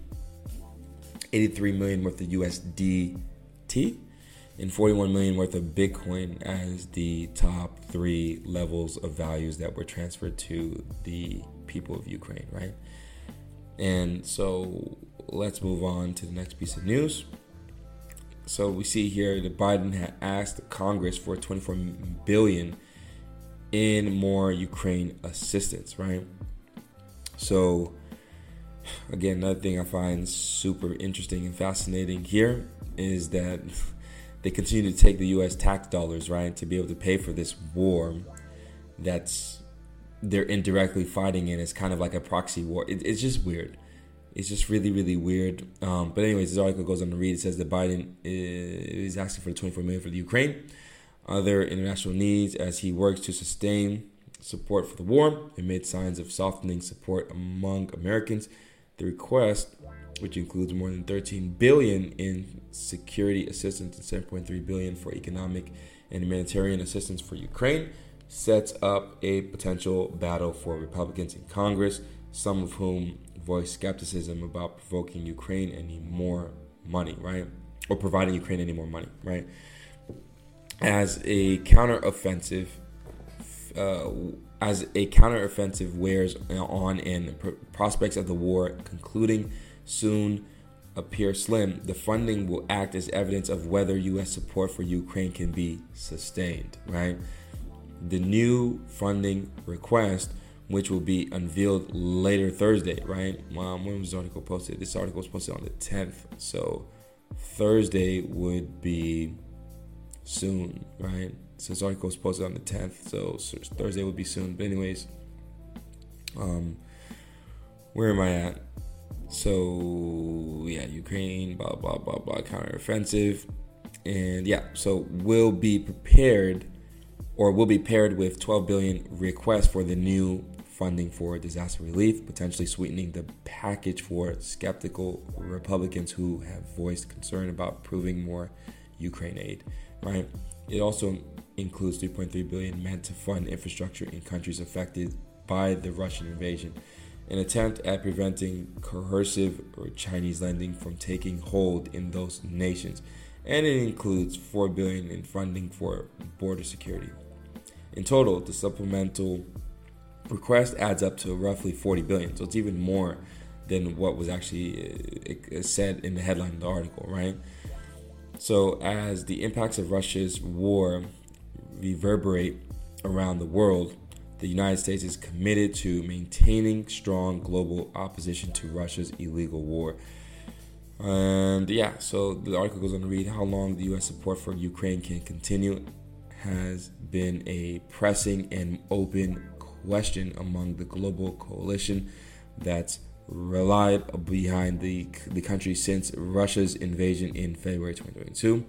eighty-three million worth of U S D T, and forty-one million worth of Bitcoin as the top three levels of values that were transferred to the people of Ukraine, right? And so let's move on to the next piece of news. So we see here that Biden had asked Congress for twenty-four billion dollars in more Ukraine assistance, right? So again, another thing I find super interesting and fascinating here is that they continue to take the U S tax dollars, right, to be able to pay for this war that's they're indirectly fighting in. It's kind of like a proxy war. It, it's just weird. It's just really, really weird. Um, but anyways, this article goes on to read. It says that Biden is asking for twenty-four million dollars for the Ukraine, other international needs as he works to sustain support for the war amid signs of softening support among Americans. The request, which includes more than thirteen billion dollars in security assistance and seven point three billion dollars for economic and humanitarian assistance for Ukraine, sets up a potential battle for Republicans in Congress, some of whom voiced skepticism about provoking Ukraine any more money, right? Or providing Ukraine any more money, right? As a counteroffensive, uh, as a counteroffensive wears on and pr- prospects of the war concluding soon appear slim, the funding will act as evidence of whether U S support for Ukraine can be sustained, right? The new funding request, which will be unveiled later Thursday, right? Um, when was this article posted? This article was posted on the tenth. So Thursday would be soon, right? So this article was posted on the tenth. So Thursday would be soon. But anyways, um, where am I at? So yeah, Ukraine, blah, blah, blah, blah, counteroffensive. And yeah, so we'll be prepared or will be paired with twelve billion dollars request for the new funding for disaster relief, potentially sweetening the package for skeptical Republicans who have voiced concern about approving more Ukraine aid, right? It also includes three point three billion dollars meant to fund infrastructure in countries affected by the Russian invasion, an attempt at preventing coercive or Chinese lending from taking hold in those nations. And it includes four billion dollars in funding for border security. In total, the supplemental request adds up to roughly forty billion dollars. So it's even more than what was actually said in the headline of the article, right? So as the impacts of Russia's war reverberate around the world, the United States is committed to maintaining strong global opposition to Russia's illegal war. And yeah, so the article goes on to read how long the U S support for Ukraine can continue has been a pressing and open question among the global coalition that's relied behind the the country since Russia's invasion in February twenty twenty-two.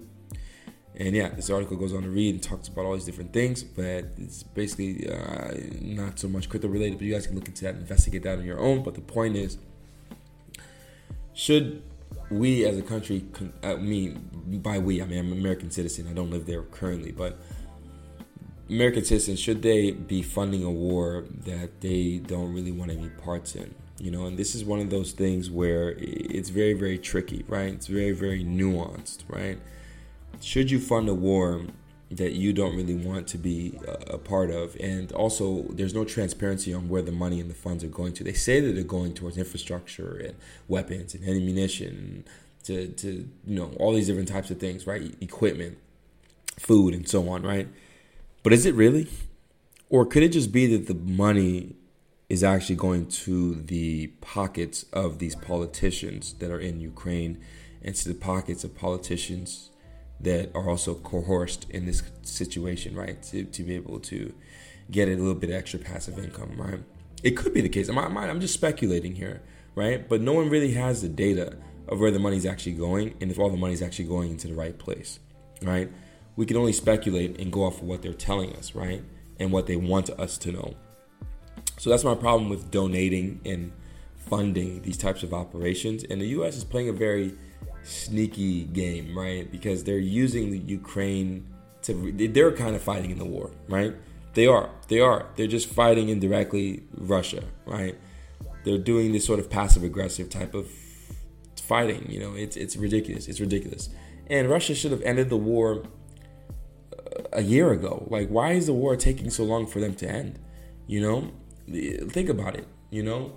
And yeah, this article goes on to read and talks about all these different things, but it's basically uh, not so much crypto related, but you guys can look into that and investigate that on your own. But the point is, should we as a country, I mean, by we, I mean, I'm an American citizen. I don't live there currently, but American citizens, should they be funding a war that they don't really want any parts in? You know, and this is one of those things where it's very, very tricky, right? It's very, very nuanced, right? Should you fund a war that you don't really want to be a part of? And also, there's no transparency on where the money and the funds are going to. They say that they're going towards infrastructure and weapons and ammunition to, to you know, all these different types of things, right? Equipment, food, and so on, right? But is it really? Or could it just be that the money is actually going to the pockets of these politicians that are in Ukraine and to the pockets of politicians that are also coerced in this situation, right? To, to be able to get a little bit of extra passive income, right? It could be the case. I'm, I'm, I'm just speculating here, right? But no one really has the data of where the money's actually going and if all the money's actually going into the right place, right? We can only speculate and go off of what they're telling us, right? And what they want us to know. So that's my problem with donating and funding these types of operations. And the U S is playing a very sneaky game, right? Because they're using the Ukraine to, they're kind of fighting in the war, right? They are, they are, they're just fighting indirectly Russia, right? They're doing this sort of passive aggressive type of fighting, you know, it's, it's ridiculous, it's ridiculous. And Russia should have ended the war a year ago. Like, why is the war taking so long for them to end? You know, think about it. You know,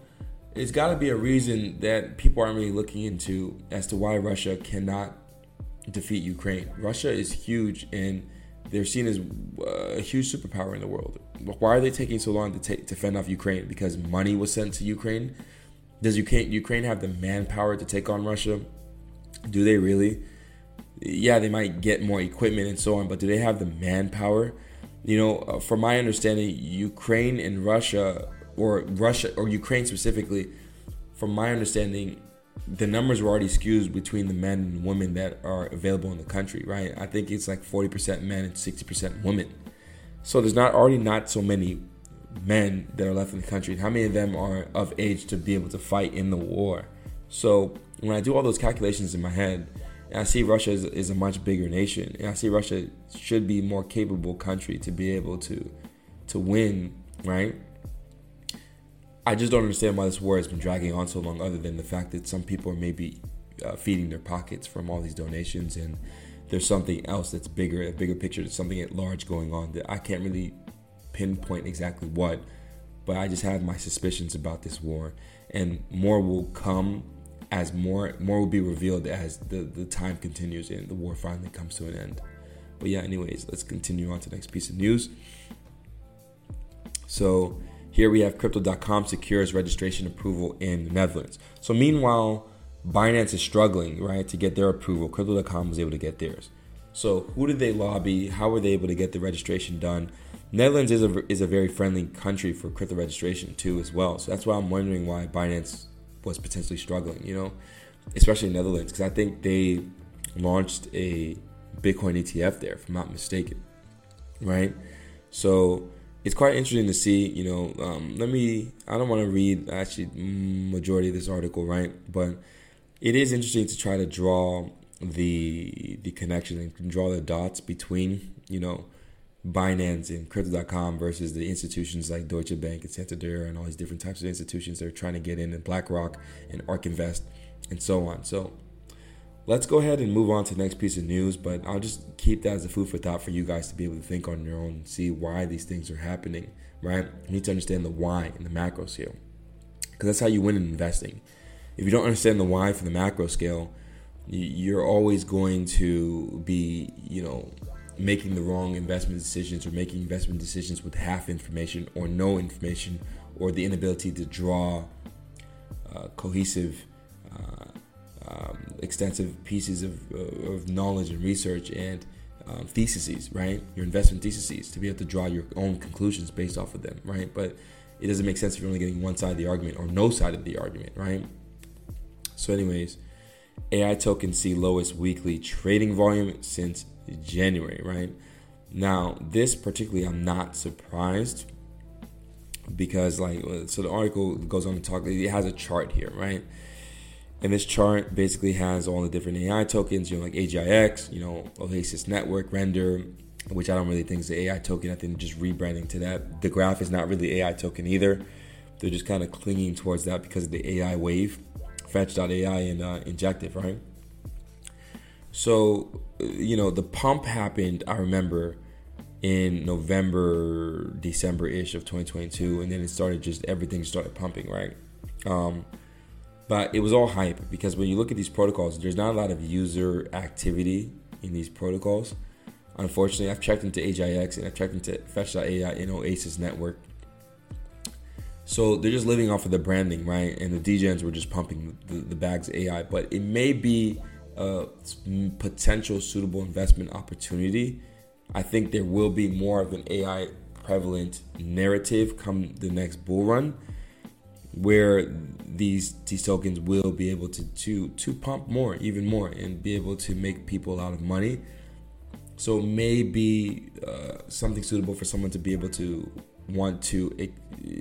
it's got to be a reason that people aren't really looking into as to why Russia cannot defeat Ukraine. Russia is huge, and they're seen as a huge superpower in the world. Why are they taking so long to take to fend off Ukraine? Because money was sent to Ukraine. Does Ukraine Ukraine have the manpower to take on Russia? Do they really? Yeah, they might get more equipment and so on, but do they have the manpower? You know, uh, from my understanding, Ukraine and Russia, or Russia or Ukraine specifically, from my understanding, the numbers were already skewed between the men and women that are available in the country, right? I think it's like forty percent men and sixty percent women. So there's not already not so many men that are left in the country. How many of them are of age to be able to fight in the war? So when I do all those calculations in my head, and I see Russia is, is a much bigger nation, and I see Russia should be a more capable country to be able to to win, right? I just don't understand why this war has been dragging on so long, other than the fact that some people are maybe uh, feeding their pockets from all these donations, and there's something else that's bigger, a bigger picture, there's something at large going on that I can't really pinpoint exactly what, but I just have my suspicions about this war, and more will come as more more will be revealed as the, the time continues and the war finally comes to an end. But yeah, anyways, let's continue on to the next piece of news. So here we have Crypto dot com secures registration approval in the Netherlands. So meanwhile, Binance is struggling, right, to get their approval. Crypto dot com was able to get theirs. So who did they lobby? How were they able to get the registration done? Netherlands is a, is a very friendly country for crypto registration too as well. So that's why I'm wondering why Binance was potentially struggling, you know, especially in Netherlands, because I think they launched a Bitcoin E T F there, if I'm not mistaken, right? So it's quite interesting to see, you know, um, let me, I don't want to read actually majority of this article, right? But it is interesting to try to draw the the connection and draw the dots between, you know, Binance and Crypto dot com versus the institutions like Deutsche Bank and Santander and all these different types of institutions that are trying to get in, and BlackRock and Ark Invest and so on. So let's go ahead and move on to the next piece of news, but I'll just keep that as a food for thought for you guys to be able to think on your own and see why these things are happening, right? You need to understand the why and the macro scale, because that's how you win in investing. If you don't understand the why for the macro scale, you're always going to be, you know, making the wrong investment decisions, or making investment decisions with half information or no information, or the inability to draw uh, cohesive uh, Um, extensive pieces of, uh, of knowledge and research and um, theses, right? Your investment theses, to be able to draw your own conclusions based off of them, right? But it doesn't make sense if you're only getting one side of the argument or no side of the argument, right? So anyways, A I tokens see lowest weekly trading volume since January, right? Now, this particularly, I'm not surprised, because like, so the article goes on to talk, it has a chart here, right? And this chart basically has all the different A I tokens, you know, like A G I X, you know, Oasis Network, Render, which I don't really think is the A I token. I think just rebranding to that. The graph is not really A I token either. They're just kind of clinging towards that because of the A I wave, Fetch dot A I and uh, Injective, right? So, you know, the pump happened, I remember, in November, December-ish of twenty twenty-two. And then it started just, everything started pumping, right? Um... But it was all hype, because when you look at these protocols, there's not a lot of user activity in these protocols. Unfortunately, I've checked into A G I X and I've checked into Fetch dot A I and Oasis Network. So they're just living off of the branding, right? And the D Gens were just pumping the, the bags of A I. But it may be a potential suitable investment opportunity. I think there will be more of an A I prevalent narrative come the next bull run, where these these tokens will be able to to to pump more, even more, and be able to make people a lot of money. So it may be uh, something suitable for someone to be able to want to uh,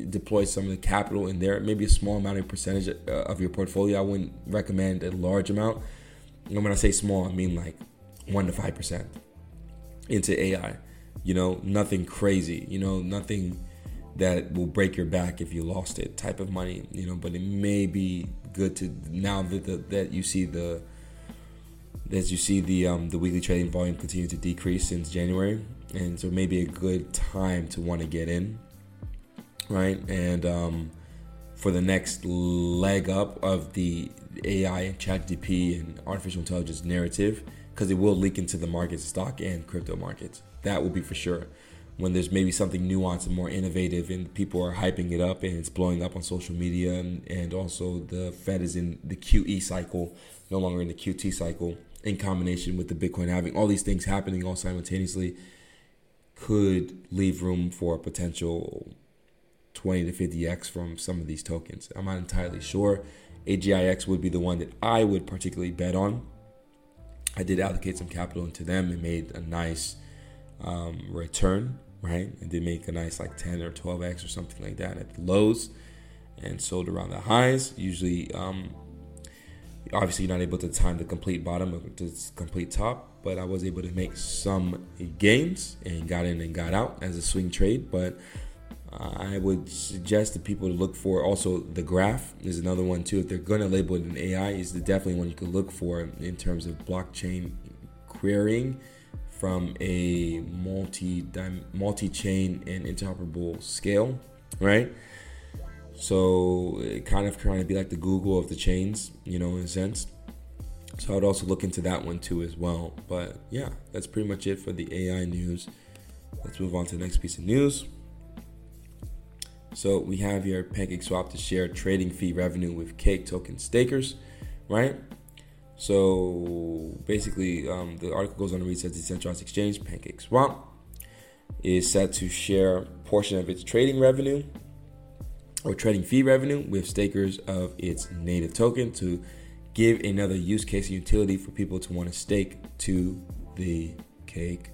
deploy some of the capital in there. Maybe a small amount of percentage uh, of your portfolio. I wouldn't recommend a large amount. And when I say small, I mean like one to five percent into A I. You know, nothing crazy. You know, nothing that will break your back if you lost it type of money, you know, but it may be good to, now that the, that you see the as you see, the um, the weekly trading volume continued to decrease since January, and so maybe a good time to want to get in, right? And um, for the next leg up of the A I and ChatGPT and artificial intelligence narrative, because it will leak into the markets, stock and crypto markets. That will be for sure. When there's maybe something nuanced and more innovative and people are hyping it up and it's blowing up on social media, and, and also the Fed is in the Q E cycle, no longer in the Q T cycle, in combination with the Bitcoin halving, all these things happening all simultaneously could leave room for a potential twenty to fifty x from some of these tokens. I'm not entirely sure. A G I X would be the one that I would particularly bet on. I did allocate some capital into them and made a nice um, return, right? I did make a nice like ten or twelve x or something like that at the lows and sold around the highs. Usually, um, obviously you're not able to time the complete bottom or the complete top, but I was able to make some gains and got in and got out as a swing trade. But I would suggest that people to look for also the graph is another one too. If they're going to label it an A I, is definitely one you can look for in terms of blockchain querying from a multi multi-chain and interoperable scale, right? So kind of trying to be like the Google of the chains, you know, in a sense. So I would also look into that one too as well. But yeah, that's pretty much it for the A I news. Let's move on to the next piece of news. So we have here PancakeSwap to share trading fee revenue with Cake token stakers, right? So basically, um, the article goes on to read, says decentralized exchange PancakeSwap is set to share a portion of its trading revenue or trading fee revenue with stakers of its native token to give another use case and utility for people to want to stake to the Cake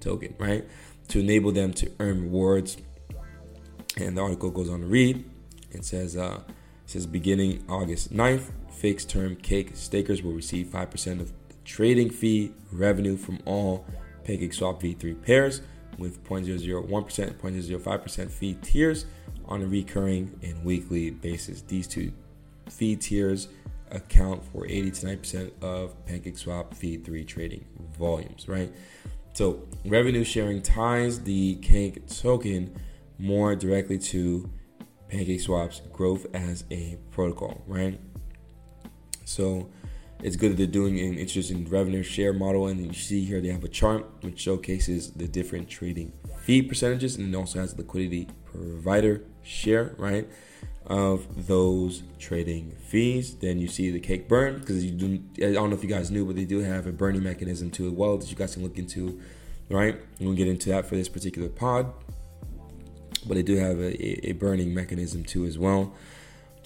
token, right? To enable them to earn rewards. And the article goes on to read. It says, uh, it says beginning August ninth, fixed-term Cake stakers will receive five percent of the trading fee revenue from all PancakeSwap V three pairs with zero point zero zero one percent and zero point zero zero five percent fee tiers on a recurring and weekly basis. These two fee tiers account for eighty to ninety percent of PancakeSwap V three trading volumes, right? So revenue sharing ties the Cake token more directly to PancakeSwap's growth as a protocol, right? So it's good that they're doing an interesting revenue share model. And you see here they have a chart which showcases the different trading fee percentages, and it also has liquidity provider share, right, of those trading fees. Then you see the Cake burn, because you do, I don't know if you guys knew, but they do have a burning mechanism too as well that you guys can look into, right? We'll get into that for this particular pod. But they do have a, a burning mechanism too as well,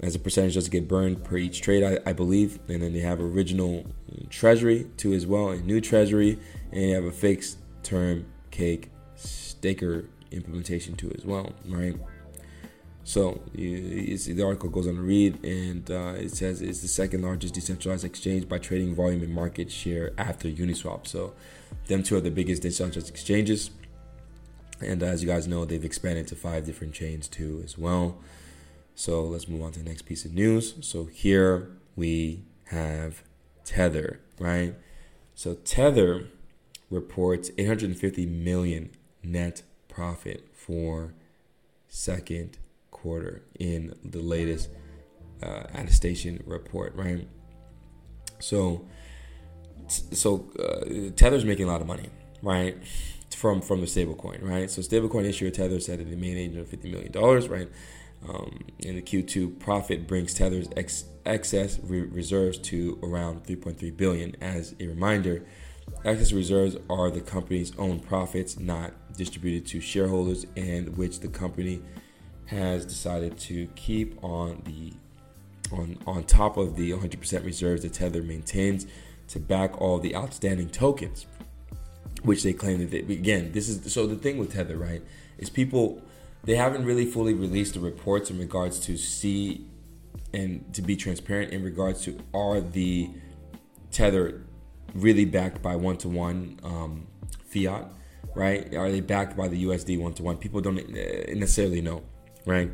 as a percentage does get burned per each trade, I, I believe. And then they have original treasury too as well, and new treasury, and they have a fixed term Cake staker implementation too as well, right? So you, the article goes on to read, and uh, it says it's the second largest decentralized exchange by trading volume and market share after Uniswap. So them two are the biggest decentralized exchanges. And as you guys know, they've expanded to five different chains too as well. So let's move on to the next piece of news. So here we have Tether, right? So Tether reports eight hundred fifty million net profit for second quarter in the latest uh, attestation report, right? So, so uh, Tether's making a lot of money, right? From from the stablecoin, right? So stablecoin issuer Tether said that they made eight hundred fifty million dollars, right? Um, and the Q two profit brings Tether's ex- excess re- reserves to around three point three billion dollars. As a reminder, excess reserves are the company's own profits, not distributed to shareholders, and which the company has decided to keep on the on on top of the one hundred percent reserves that Tether maintains to back all the outstanding tokens, which they claim that they, again, this is, so the thing with Tether, right, is people, they haven't really fully released the reports in regards to see, and to be transparent in regards to, are the Tether really backed by one-to-one um, fiat, right? Are they backed by the U S D one-to-one? People don't necessarily know, right?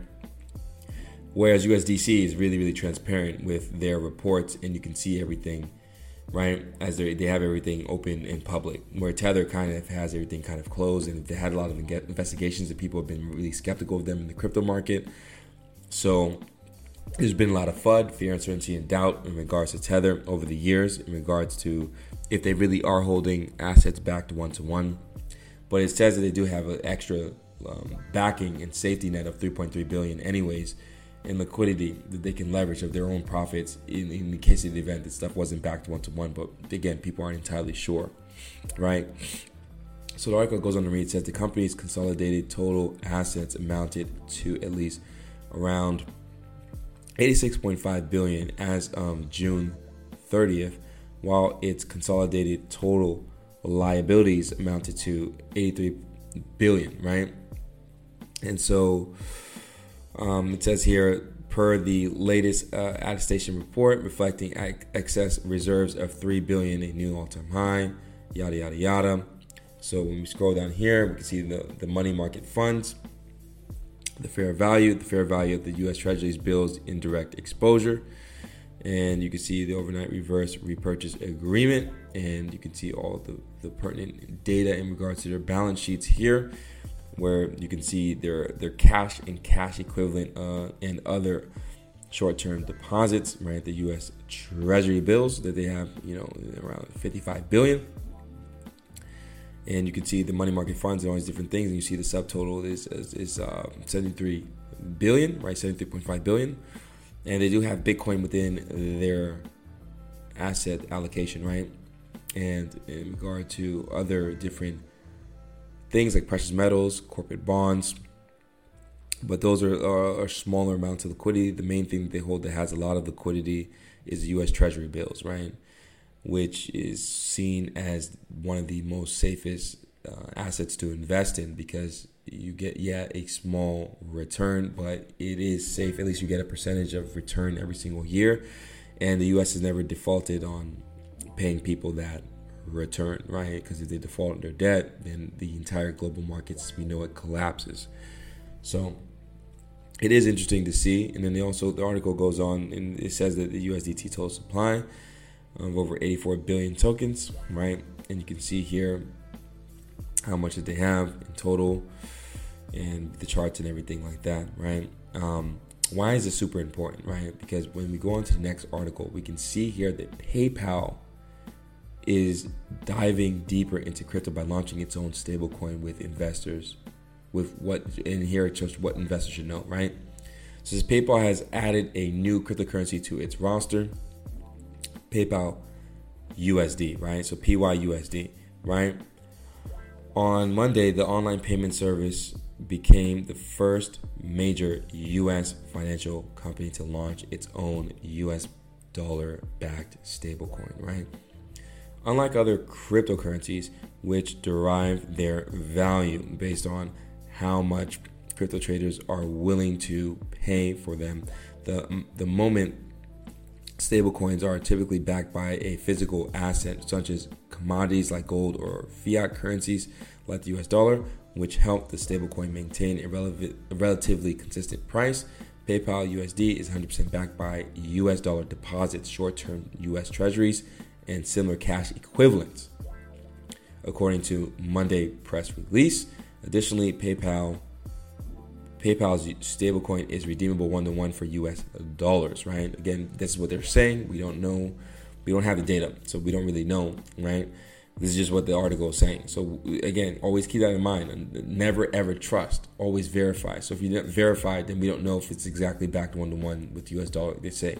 Whereas U S D C is really, really transparent with their reports, and you can see everything right? As they they have everything open and public, where Tether kind of has everything kind of closed, and they had a lot of investigations and people have been really skeptical of them in the crypto market. So there's been a lot of F U D, fear, uncertainty, and doubt in regards to Tether over the years, in regards to if they really are holding assets backed one-to-one. But it says that they do have an extra um, backing and safety net of three point three billion dollars anyways in liquidity that they can leverage of their own profits in, in the case of the event that stuff wasn't backed one-to-one. But again, people aren't entirely sure, right? So the article goes on to read, it says the company's consolidated total assets amounted to at least around eighty-six point five billion dollars as um, June thirtieth, while its consolidated total liabilities amounted to eighty-three billion dollars, right? And so um, it says here, per the latest uh, attestation report, reflecting ac- excess reserves of three billion dollars, a new all-time high, yada, yada, yada. So when we scroll down here, we can see the, the money market funds, the fair value, the fair value of the U S Treasuries bills in direct exposure. And you can see the overnight reverse repurchase agreement. And you can see all the, the pertinent data in regards to their balance sheets here, where you can see their, their cash and cash equivalent uh, and other short-term deposits, right? The U S Treasury bills that they have, you know, around fifty-five billion dollars. And you can see the money market funds and all these different things. And you see the subtotal is is, is uh, seventy-three billion dollars, right? seventy-three point five billion dollars. And they do have Bitcoin within their asset allocation, right? And in regard to other different things like precious metals, corporate bonds. But those are, are, are smaller amounts of liquidity. The main thing that they hold that has a lot of liquidity is the U S Treasury bills, right? Which is seen as one of the most safest uh, assets to invest in because you get, yeah, a small return, but it is safe. At least you get a percentage of return every single year. And the U S has never defaulted on paying people that return, right? Because if they default on their debt, then the entire global markets, we know it collapses. So it is interesting to see. And then they also, the article goes on and it says that the U S D T total supply of over eighty-four billion tokens, right? And you can see here how much that they have in total and the charts and everything like that, right? Um, why is this super important, right? Because when we go on to the next article, we can see here that PayPal is diving deeper into crypto by launching its own stablecoin with investors, with what, and here it shows what investors should know, right? So this PayPal has added a new cryptocurrency to its roster, PayPal U S D, right? So P Y U S D, right? On Monday, the online payment service became the first major U S financial company to launch its own U S dollar-backed stablecoin, right? Unlike other cryptocurrencies, which derive their value based on how much crypto traders are willing to pay for them, the, the moment stablecoins are typically backed by a physical asset, such as commodities like gold or fiat currencies like the U S dollar, which help the stablecoin maintain a, relevant, a relatively consistent price. PayPal U S D is one hundred percent backed by U S dollar deposits, short-term U S Treasuries, and similar cash equivalents, according to Monday press release. Additionally, PayPal PayPal's stablecoin is redeemable one-to-one for U S dollars, right? Again, this is what they're saying. We don't know. We don't have the data, so we don't really know, right? This is just what the article is saying. So, again, always keep that in mind. Never, ever trust. Always verify. So if you don't verify, then we don't know if it's exactly backed one-to-one with U S dollar, they say.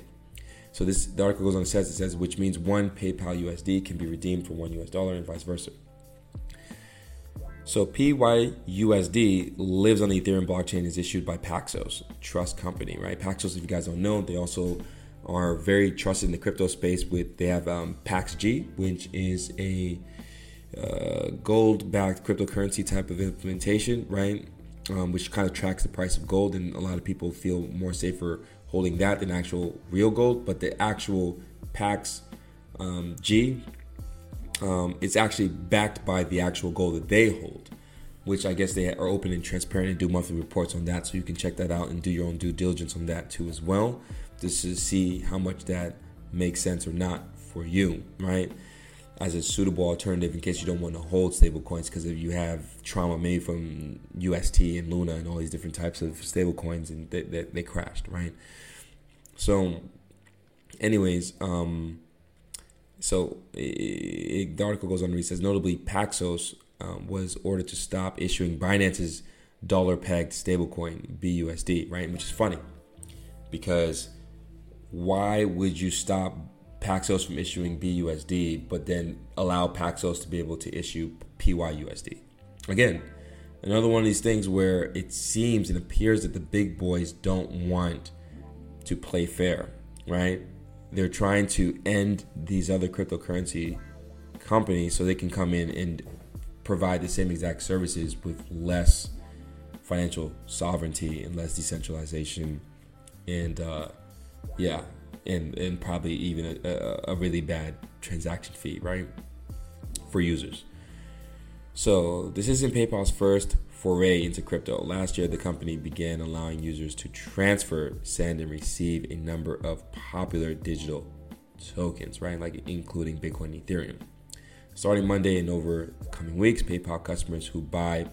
So this the article goes on and says, it says, which means one PayPal U S D can be redeemed for one U S dollar and vice versa. So P Y U S D lives on the Ethereum blockchain and is issued by Paxos, trust company, right? Paxos, if you guys don't know, they also are very trusted in the crypto space with, they have um, P A X G, which is a uh, gold-backed cryptocurrency type of implementation, right? Um, which kind of tracks the price of gold, and a lot of people feel more safer holding that than actual real gold, but the actual P A X G, um, Um, it's actually backed by the actual goal that they hold, which I guess they are open and transparent and do monthly reports on that. So you can check that out and do your own due diligence on that too as well, just to see how much that makes sense or not for you, right? As a suitable alternative in case you don't want to hold stable coins, because if you have trauma made from U S T and Luna and all these different types of stable coins, and they, they, they crashed, right? So anyways, um, so it, it, the article goes on and says, notably, Paxos um, was ordered to stop issuing Binance's dollar-pegged stablecoin, B U S D, right? Which is funny, because why would you stop Paxos from issuing B U S D, but then allow Paxos to be able to issue P Y U S D? Again, another one of these things where it seems and appears that the big boys don't want to play fair, right? They're trying to end these other cryptocurrency companies so they can come in and provide the same exact services with less financial sovereignty and less decentralization, and uh, yeah, and, and probably even a, a really bad transaction fee, right, for users. So this isn't PayPal's first foray into crypto. Last year, the company began allowing users to transfer, send, and receive a number of popular digital tokens, right, like including Bitcoin and Ethereum. Starting Monday and over the coming weeks, PayPal customers who buy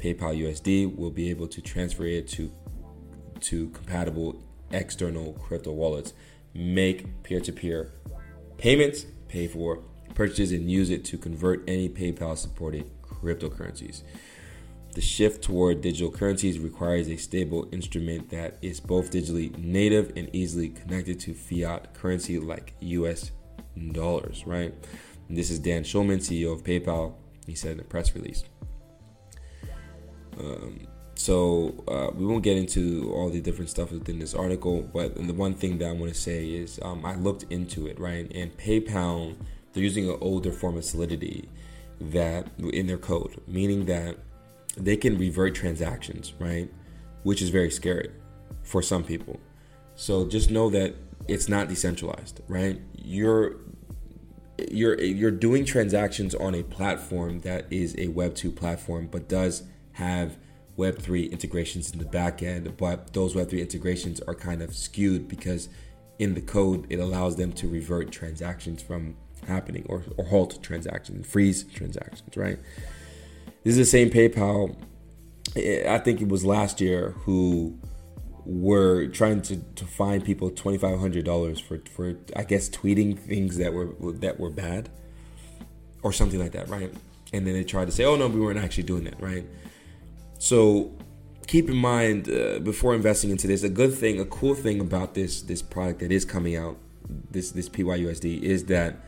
PayPal U S D will be able to transfer it to to compatible external crypto wallets, make peer-to-peer payments, pay for purchases, and use it to convert any PayPal-supported cryptocurrencies. The shift toward digital currencies requires a stable instrument that is both digitally native and easily connected to fiat currency like U S dollars, right? And this is Dan Schulman, C E O of PayPal. He said in a press release. Um, so uh, we won't get into all the different stuff within this article, but the one thing that I want to say is um, I looked into it, right? And PayPal, they're using an older form of Solidity that in their code, meaning that they can revert transactions, right? Which is very scary for some people. So just know that it's not decentralized, right? You're you're you're doing transactions on a platform that is a Web two platform, but does have Web three integrations in the back end, but those Web three integrations are kind of skewed because in the code, it allows them to revert transactions from happening or, or halt transactions, freeze transactions, right? This is the same PayPal, I think it was last year, who were trying to, to fine people twenty-five hundred dollars for, for, I guess, tweeting things that were that were bad or something like that, right? And then they tried to say, oh, no, we weren't actually doing that, right? So keep in mind, uh, before investing into this, a good thing, a cool thing about this this product that is coming out, this this P Y U S D, is that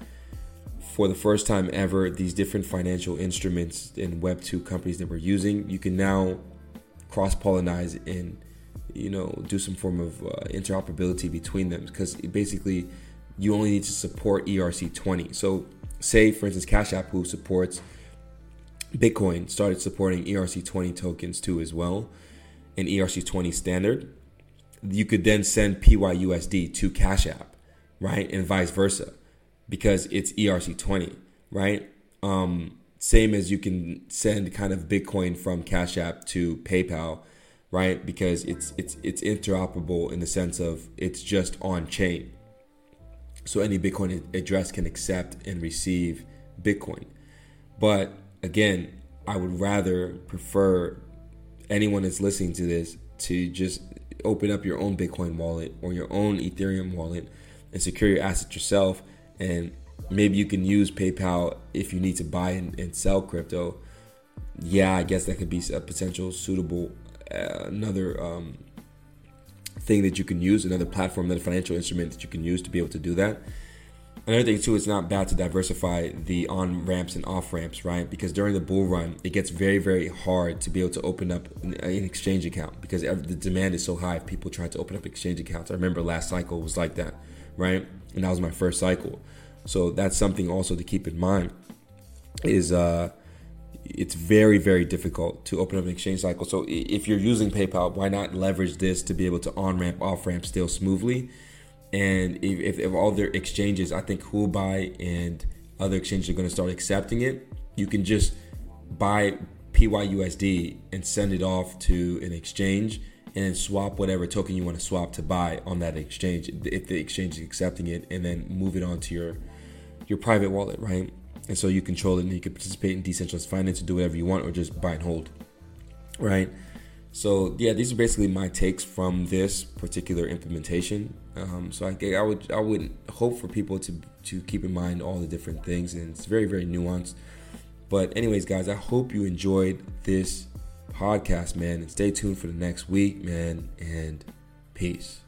for the first time ever, these different financial instruments and Web two companies that we're using, you can now cross-pollinize and, you know, do some form of uh, interoperability between them, because basically you only need to support E R C twenty. So say, for instance, Cash App, who supports Bitcoin, started supporting E R C twenty tokens too as well, an E R C twenty standard. You could then send P Y U S D to Cash App, right, and vice versa, because it's E R C twenty, right? Um, same as you can send kind of Bitcoin from Cash App to PayPal, right? Because it's it's it's interoperable in the sense of it's just on chain. So any Bitcoin address can accept and receive Bitcoin, but again, I would rather prefer anyone that's listening to this to just open up your own Bitcoin wallet or your own Ethereum wallet and secure your assets yourself. And maybe you can use PayPal if you need to buy and, and sell crypto. Yeah, I guess that could be a potential suitable uh, another um, thing that you can use, another platform, another financial instrument that you can use to be able to do that. Another thing too, it's not bad to diversify the on-ramps and off-ramps, right? Because during the bull run, it gets very, very hard to be able to open up an exchange account because the demand is so high if people try to open up exchange accounts. I remember last cycle was like that, right? And that was my first cycle. So that's something also to keep in mind is uh, it's very, very difficult to open up an exchange cycle. So if you're using PayPal, why not leverage this to be able to on-ramp, off-ramp still smoothly? And if, if, if all their exchanges, I think Hulbai and other exchanges are going to start accepting it, you can just buy P Y U S D and send it off to an exchange and then swap whatever token you want to swap to buy on that exchange if the exchange is accepting it, and then move it on to your your private wallet, right? And so you control it and you can participate in decentralized finance and do whatever you want, or just buy and hold, right? So yeah, these are basically my takes from this particular implementation. Um, so I, I would I would hope for people to to keep in mind all the different things, and it's very, very nuanced. But anyways, guys, I hope you enjoyed this podcast, man, and stay tuned for the next week, man, and peace.